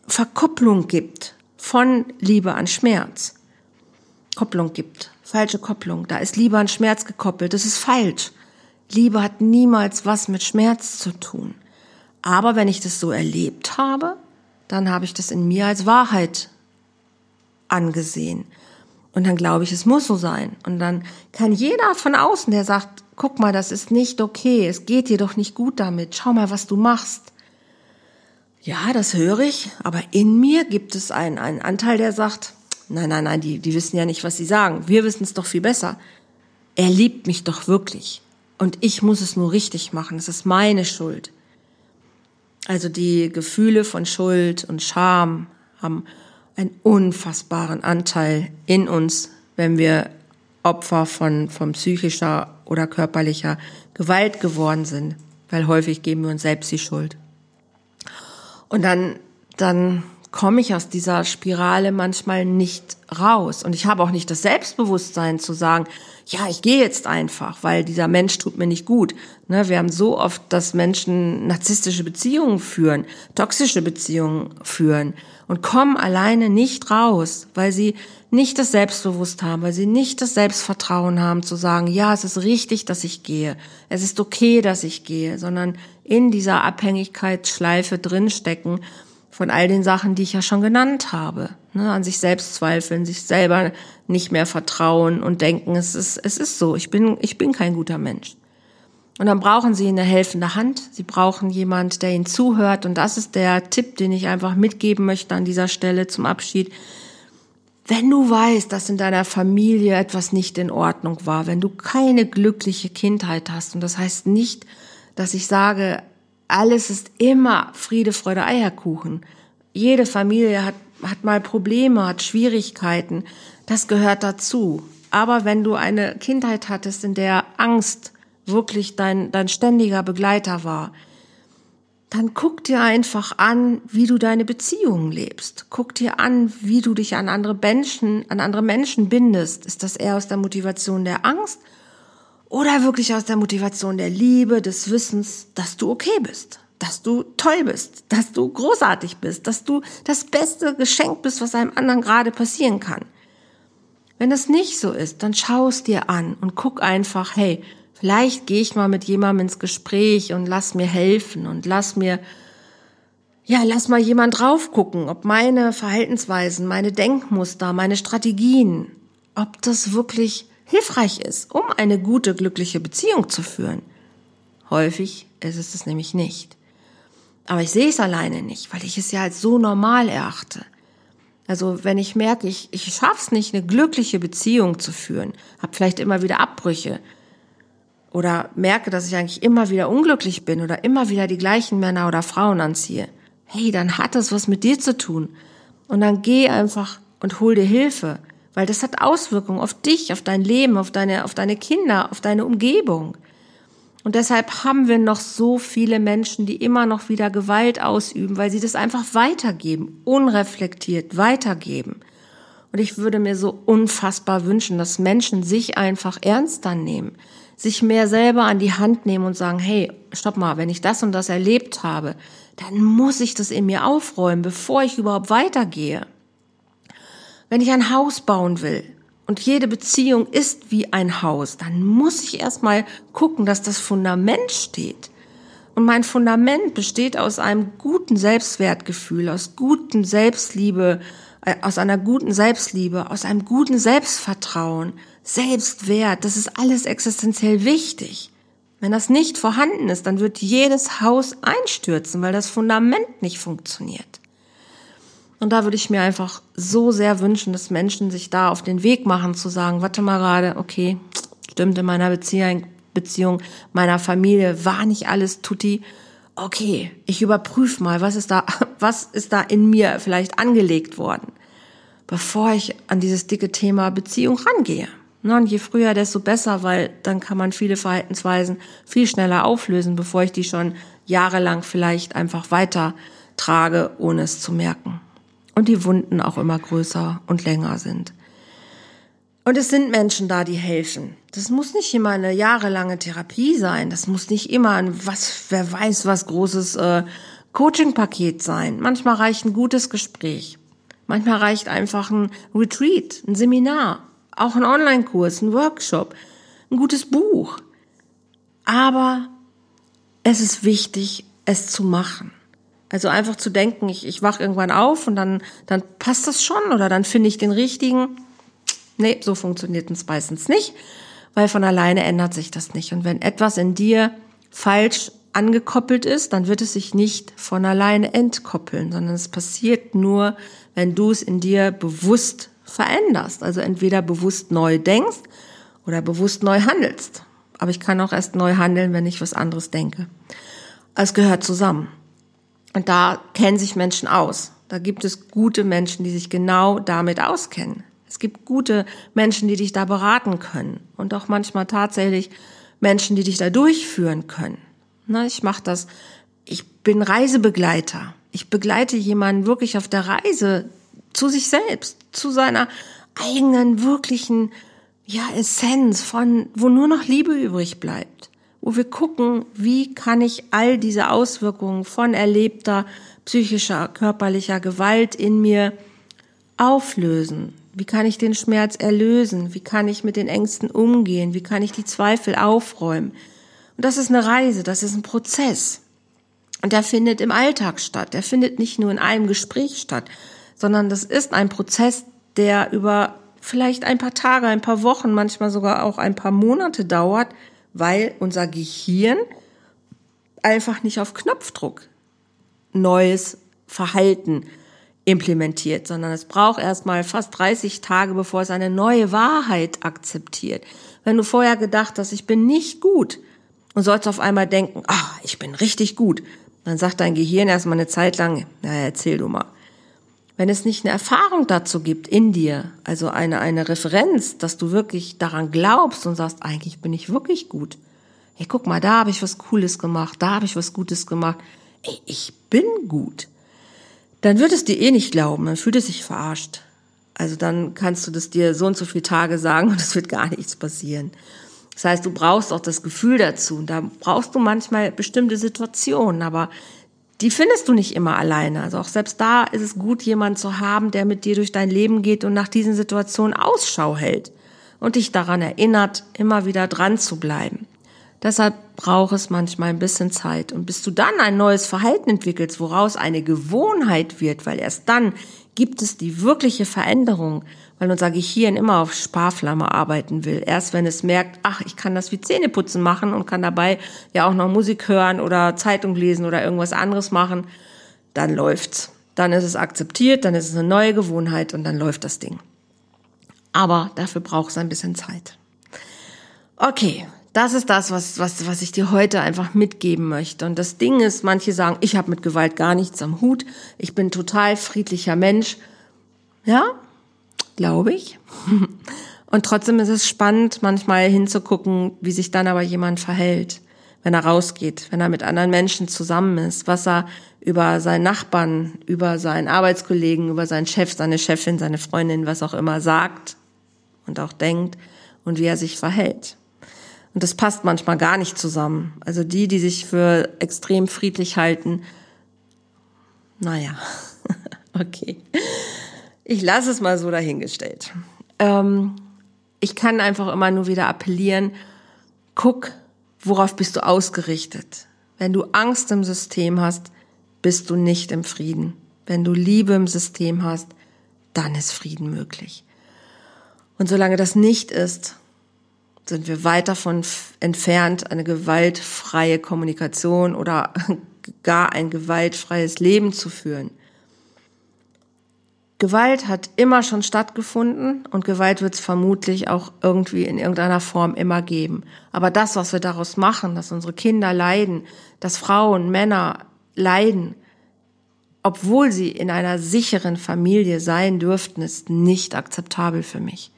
Verkopplung gibt von Liebe an Schmerz. Kopplung gibt, falsche Kopplung. Da ist Liebe an Schmerz gekoppelt. Das ist falsch. Liebe hat niemals was mit Schmerz zu tun. Aber wenn ich das so erlebt habe, dann habe ich das in mir als Wahrheit angesehen. Und dann glaube ich, es muss so sein. Und dann kann jeder von außen, der sagt, guck mal, das ist nicht okay, es geht dir doch nicht gut damit, schau mal, was du machst. Ja, das höre ich, aber in mir gibt es einen Anteil, der sagt, nein, die wissen ja nicht, was sie sagen. Wir wissen es doch viel besser. Er liebt mich doch wirklich. Und ich muss es nur richtig machen. Das ist meine Schuld. Also die Gefühle von Schuld und Scham haben einen unfassbaren Anteil in uns, wenn wir Opfer von psychischer oder körperlicher Gewalt geworden sind. Weil häufig geben wir uns selbst die Schuld. Und dann komme ich aus dieser Spirale manchmal nicht raus. Und ich habe auch nicht das Selbstbewusstsein zu sagen, ja, ich gehe jetzt einfach, weil dieser Mensch tut mir nicht gut. Ne, wir haben so oft, dass Menschen narzisstische Beziehungen führen, toxische Beziehungen führen und kommen alleine nicht raus, weil sie nicht das Selbstbewusstsein haben, weil sie nicht das Selbstvertrauen haben, zu sagen, ja, es ist richtig, dass ich gehe, es ist okay, dass ich gehe, sondern in dieser Abhängigkeitsschleife drinstecken, von all den Sachen, die ich ja schon genannt habe, ne, an sich selbst zweifeln, sich selber nicht mehr vertrauen und denken, es ist so, ich bin kein guter Mensch. Und dann brauchen sie eine helfende Hand, sie brauchen jemand, der ihnen zuhört, und das ist der Tipp, den ich einfach mitgeben möchte an dieser Stelle zum Abschied. Wenn du weißt, dass in deiner Familie etwas nicht in Ordnung war, wenn du keine glückliche Kindheit hast, und das heißt nicht, dass ich sage, alles ist immer Friede, Freude, Eierkuchen. Jede Familie hat mal Probleme, hat Schwierigkeiten. Das gehört dazu. Aber wenn du eine Kindheit hattest, in der Angst wirklich dein ständiger Begleiter war, dann guck dir einfach an, wie du deine Beziehungen lebst. Guck dir an, wie du dich an andere Menschen bindest. Ist das eher aus der Motivation der Angst? Oder wirklich aus der Motivation der Liebe, des Wissens, dass du okay bist, dass du toll bist, dass du großartig bist, dass du das beste Geschenk bist, was einem anderen gerade passieren kann. Wenn das nicht so ist, dann schau es dir an und guck einfach, hey, vielleicht gehe ich mal mit jemandem ins Gespräch und lass mir helfen und lass mal jemand drauf gucken, ob meine Verhaltensweisen, meine Denkmuster, meine Strategien, ob das wirklich hilfreich ist, um eine gute, glückliche Beziehung zu führen. Häufig ist es nämlich nicht. Aber ich sehe es alleine nicht, weil ich es ja als so normal erachte. Also wenn ich merke, ich schaffe es nicht, eine glückliche Beziehung zu führen, habe vielleicht immer wieder Abbrüche oder merke, dass ich eigentlich immer wieder unglücklich bin oder immer wieder die gleichen Männer oder Frauen anziehe, hey, dann hat das was mit dir zu tun. Und dann geh einfach und hol dir Hilfe. Weil das hat Auswirkungen auf dich, auf dein Leben, auf deine Kinder, auf deine Umgebung. Und deshalb haben wir noch so viele Menschen, die immer noch wieder Gewalt ausüben, weil sie das einfach weitergeben, unreflektiert weitergeben. Und ich würde mir so unfassbar wünschen, dass Menschen sich einfach ernster nehmen, sich mehr selber an die Hand nehmen und sagen, hey, stopp mal, wenn ich das und das erlebt habe, dann muss ich das in mir aufräumen, bevor ich überhaupt weitergehe. Wenn ich ein Haus bauen will und jede Beziehung ist wie ein Haus, dann muss ich erstmal gucken, dass das Fundament steht. Und mein Fundament besteht aus einem guten Selbstwertgefühl, aus einer guten Selbstliebe, aus einem guten Selbstvertrauen, Selbstwert. Das ist alles existenziell wichtig. Wenn das nicht vorhanden ist, dann wird jedes Haus einstürzen, weil das Fundament nicht funktioniert. Und da würde ich mir einfach so sehr wünschen, dass Menschen sich da auf den Weg machen, zu sagen, warte mal gerade, okay, stimmt, in meiner Beziehung, meiner Familie war nicht alles tutti. Okay, ich überprüfe mal, was ist da in mir vielleicht angelegt worden, bevor ich an dieses dicke Thema Beziehung rangehe. Und je früher, desto besser, weil dann kann man viele Verhaltensweisen viel schneller auflösen, bevor ich die schon jahrelang vielleicht einfach weiter trage, ohne es zu merken. und die Wunden auch immer größer und länger sind. Und es sind Menschen da, die helfen. Das muss nicht immer eine jahrelange Therapie sein. Das muss nicht immer ein wer weiß was großes Coaching-Paket sein. Manchmal reicht ein gutes Gespräch. Manchmal reicht einfach ein Retreat, ein Seminar, auch ein Online-Kurs, ein Workshop, ein gutes Buch. Aber es ist wichtig, es zu machen. Also einfach zu denken, ich wache irgendwann auf und dann passt das schon oder dann finde ich den richtigen. Nee, so funktioniert es meistens nicht, weil von alleine ändert sich das nicht. Und wenn etwas in dir falsch angekoppelt ist, dann wird es sich nicht von alleine entkoppeln, sondern es passiert nur, wenn du es in dir bewusst veränderst. Also entweder bewusst neu denkst oder bewusst neu handelst. Aber ich kann auch erst neu handeln, wenn ich was anderes denke. Es gehört zusammen. Und da kennen sich Menschen aus. Da gibt es gute Menschen, die sich genau damit auskennen. Es gibt gute Menschen, die dich da beraten können und auch manchmal tatsächlich Menschen, die dich da durchführen können. Na, ich mache das. Ich bin Reisebegleiter. Ich begleite jemanden wirklich auf der Reise zu sich selbst, zu seiner eigenen wirklichen Essenz, von wo nur noch Liebe übrig bleibt. Wo wir gucken, wie kann ich all diese Auswirkungen von erlebter psychischer, körperlicher Gewalt in mir auflösen. Wie kann ich den Schmerz erlösen? Wie kann ich mit den Ängsten umgehen? Wie kann ich die Zweifel aufräumen? Und das ist eine Reise, das ist ein Prozess. Und der findet im Alltag statt. Der findet nicht nur in einem Gespräch statt, sondern das ist ein Prozess, der über vielleicht ein paar Tage, ein paar Wochen, manchmal sogar auch ein paar Monate dauert, weil unser Gehirn einfach nicht auf Knopfdruck neues Verhalten implementiert, sondern es braucht erstmal fast 30 Tage, bevor es eine neue Wahrheit akzeptiert. Wenn du vorher gedacht hast, ich bin nicht gut und sollst auf einmal denken, ach, ich bin richtig gut, dann sagt dein Gehirn erstmal eine Zeit lang, naja, erzähl du mal. Wenn es nicht eine Erfahrung dazu gibt in dir, also eine Referenz, dass du wirklich daran glaubst und sagst, eigentlich bin ich wirklich gut. Hey, guck mal, da habe ich was Cooles gemacht, da habe ich was Gutes gemacht. Ey, ich bin gut. Dann wird es dir eh nicht glauben, dann fühlt es sich verarscht. Also dann kannst du das dir so und so viele Tage sagen und es wird gar nichts passieren. Das heißt, du brauchst auch das Gefühl dazu. Und da brauchst du manchmal bestimmte Situationen, aber die findest du nicht immer alleine. Also auch selbst da ist es gut, jemanden zu haben, der mit dir durch dein Leben geht und nach diesen Situationen Ausschau hält und dich daran erinnert, immer wieder dran zu bleiben. Deshalb braucht es manchmal ein bisschen Zeit. Und bis du dann ein neues Verhalten entwickelst, woraus eine Gewohnheit wird, weil erst dann gibt es die wirkliche Veränderung, weil unser Gehirn immer auf Sparflamme arbeiten will. Erst wenn es merkt, ach, ich kann das wie Zähneputzen machen und kann dabei ja auch noch Musik hören oder Zeitung lesen oder irgendwas anderes machen, dann läuft's. Dann ist es akzeptiert, dann ist es eine neue Gewohnheit und dann läuft das Ding. Aber dafür braucht es ein bisschen Zeit. Okay. Das ist das, was ich dir heute einfach mitgeben möchte. Und das Ding ist, manche sagen, ich habe mit Gewalt gar nichts am Hut. Ich bin total friedlicher Mensch. Ja, glaube ich. Und trotzdem ist es spannend, manchmal hinzugucken, wie sich dann aber jemand verhält, wenn er rausgeht, wenn er mit anderen Menschen zusammen ist, was er über seinen Nachbarn, über seinen Arbeitskollegen, über seinen Chef, seine Chefin, seine Freundin, was auch immer sagt und auch denkt und wie er sich verhält. Und das passt manchmal gar nicht zusammen. Also die sich für extrem friedlich halten, naja, okay. Ich lasse es mal so dahingestellt. Ich kann einfach immer nur wieder appellieren, guck, worauf bist du ausgerichtet? Wenn du Angst im System hast, bist du nicht im Frieden. Wenn du Liebe im System hast, dann ist Frieden möglich. Und solange das nicht ist, sind wir weit davon entfernt, eine gewaltfreie Kommunikation oder gar ein gewaltfreies Leben zu führen. Gewalt hat immer schon stattgefunden und Gewalt wird es vermutlich auch irgendwie in irgendeiner Form immer geben. Aber das, was wir daraus machen, dass unsere Kinder leiden, dass Frauen, Männer leiden, obwohl sie in einer sicheren Familie sein dürften, ist nicht akzeptabel für mich.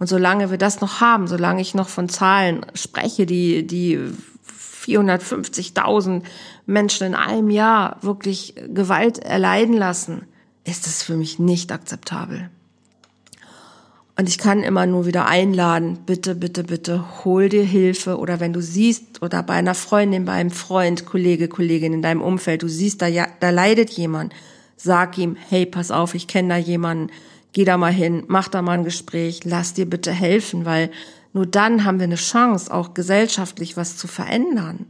Und solange wir das noch haben, solange ich noch von Zahlen spreche, die 450.000 Menschen in einem Jahr wirklich Gewalt erleiden lassen, ist es für mich nicht akzeptabel. Und ich kann immer nur wieder einladen, bitte, bitte, bitte, hol dir Hilfe. Oder wenn du siehst, oder bei einer Freundin, bei einem Freund, Kollege, Kollegin in deinem Umfeld, du siehst, da leidet jemand, sag ihm, hey, pass auf, ich kenne da jemanden, geh da mal hin, mach da mal ein Gespräch, lass dir bitte helfen, weil nur dann haben wir eine Chance, auch gesellschaftlich was zu verändern.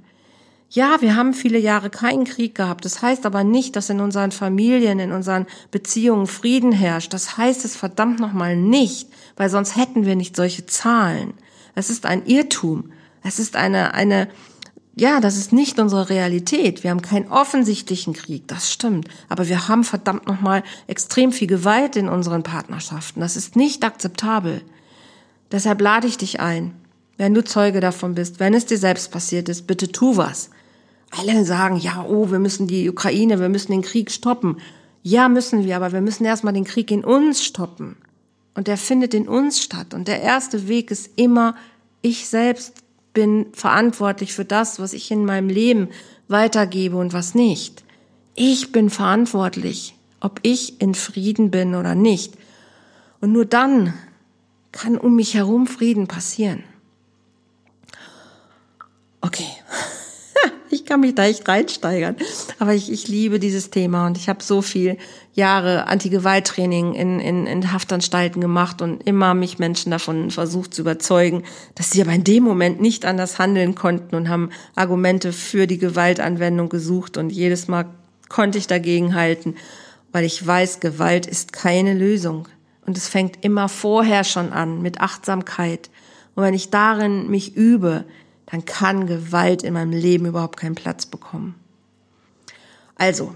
Ja, wir haben viele Jahre keinen Krieg gehabt. Das heißt aber nicht, dass in unseren Familien, in unseren Beziehungen Frieden herrscht. Das heißt es verdammt nochmal nicht, weil sonst hätten wir nicht solche Zahlen. Es ist ein Irrtum. Es ist das ist nicht unsere Realität. Wir haben keinen offensichtlichen Krieg, das stimmt. Aber wir haben verdammt nochmal extrem viel Gewalt in unseren Partnerschaften. Das ist nicht akzeptabel. Deshalb lade ich dich ein, wenn du Zeuge davon bist, wenn es dir selbst passiert ist, bitte tu was. Alle sagen, ja, oh, wir müssen die Ukraine, wir müssen den Krieg stoppen. Ja, müssen wir, aber wir müssen erstmal den Krieg in uns stoppen. Und der findet in uns statt. Und der erste Weg ist immer, ich selbst bin verantwortlich für das, was ich in meinem Leben weitergebe und was nicht. Ich bin verantwortlich, ob ich in Frieden bin oder nicht. Und nur dann kann um mich herum Frieden passieren. Okay, ich kann mich da echt reinsteigern, aber ich liebe dieses Thema und ich habe so viel Jahre Anti-Gewalt-Training in Haftanstalten gemacht und immer mich Menschen davon versucht zu überzeugen, dass sie aber in dem Moment nicht anders handeln konnten und haben Argumente für die Gewaltanwendung gesucht und jedes Mal konnte ich dagegen halten, weil ich weiß, Gewalt ist keine Lösung und es fängt immer vorher schon an mit Achtsamkeit und wenn ich darin mich übe, dann kann Gewalt in meinem Leben überhaupt keinen Platz bekommen. Also,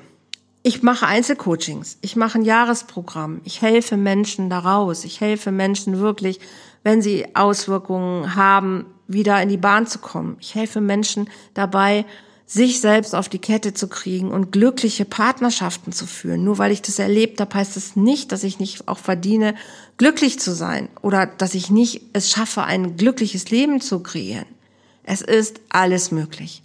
ich mache Einzelcoachings, ich mache ein Jahresprogramm, ich helfe Menschen daraus, ich helfe Menschen wirklich, wenn sie Auswirkungen haben, wieder in die Bahn zu kommen. Ich helfe Menschen dabei, sich selbst auf die Kette zu kriegen und glückliche Partnerschaften zu führen. Nur weil ich das erlebt habe, heißt das nicht, dass ich nicht auch verdiene, glücklich zu sein oder dass ich nicht es schaffe, ein glückliches Leben zu kreieren. Es ist alles möglich.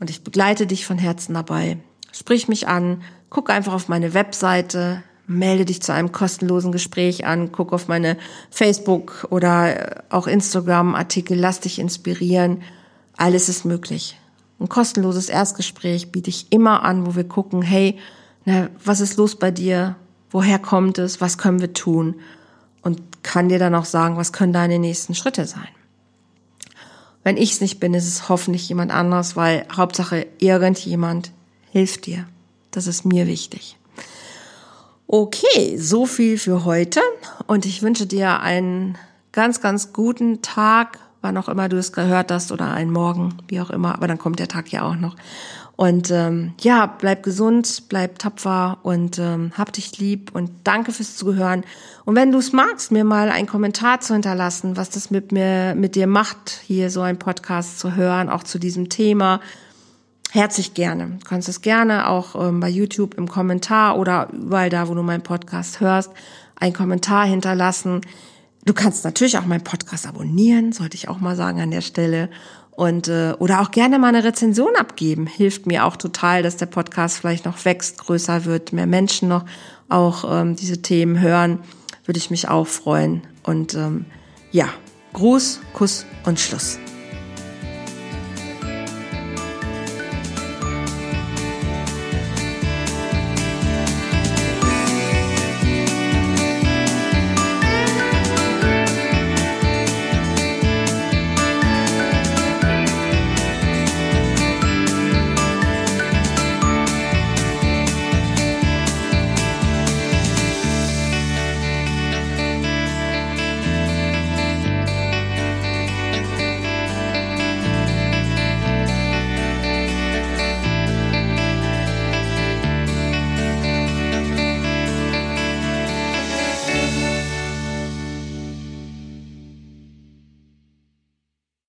Und ich begleite dich von Herzen dabei. Sprich mich an, guck einfach auf meine Webseite, melde dich zu einem kostenlosen Gespräch an, guck auf meine Facebook- oder auch Instagram-Artikel, lass dich inspirieren. Alles ist möglich. Ein kostenloses Erstgespräch biete ich immer an, wo wir gucken, hey, was ist los bei dir? Woher kommt es? Was können wir tun? Und kann dir dann auch sagen, was können deine nächsten Schritte sein? Wenn ich es nicht bin, ist es hoffentlich jemand anderes, weil Hauptsache irgendjemand hilft dir. Das ist mir wichtig. Okay, so viel für heute und ich wünsche dir einen ganz, ganz guten Tag, wann auch immer du es gehört hast oder einen Morgen, wie auch immer, aber dann kommt der Tag ja auch noch. Und bleib gesund, bleib tapfer und hab dich lieb und danke fürs Zuhören. Und wenn du es magst, mir mal einen Kommentar zu hinterlassen, was das mit dir macht, hier so einen Podcast zu hören, auch zu diesem Thema, herzlich gerne. Du kannst es gerne auch bei YouTube im Kommentar oder überall da, wo du meinen Podcast hörst, einen Kommentar hinterlassen. Du kannst natürlich auch meinen Podcast abonnieren, sollte ich auch mal sagen an der Stelle. Und oder auch gerne mal eine Rezension abgeben, hilft mir auch total, dass der Podcast vielleicht noch wächst, größer wird, mehr Menschen noch auch diese Themen hören, würde ich mich auch freuen. Und Gruß, Kuss und Schluss.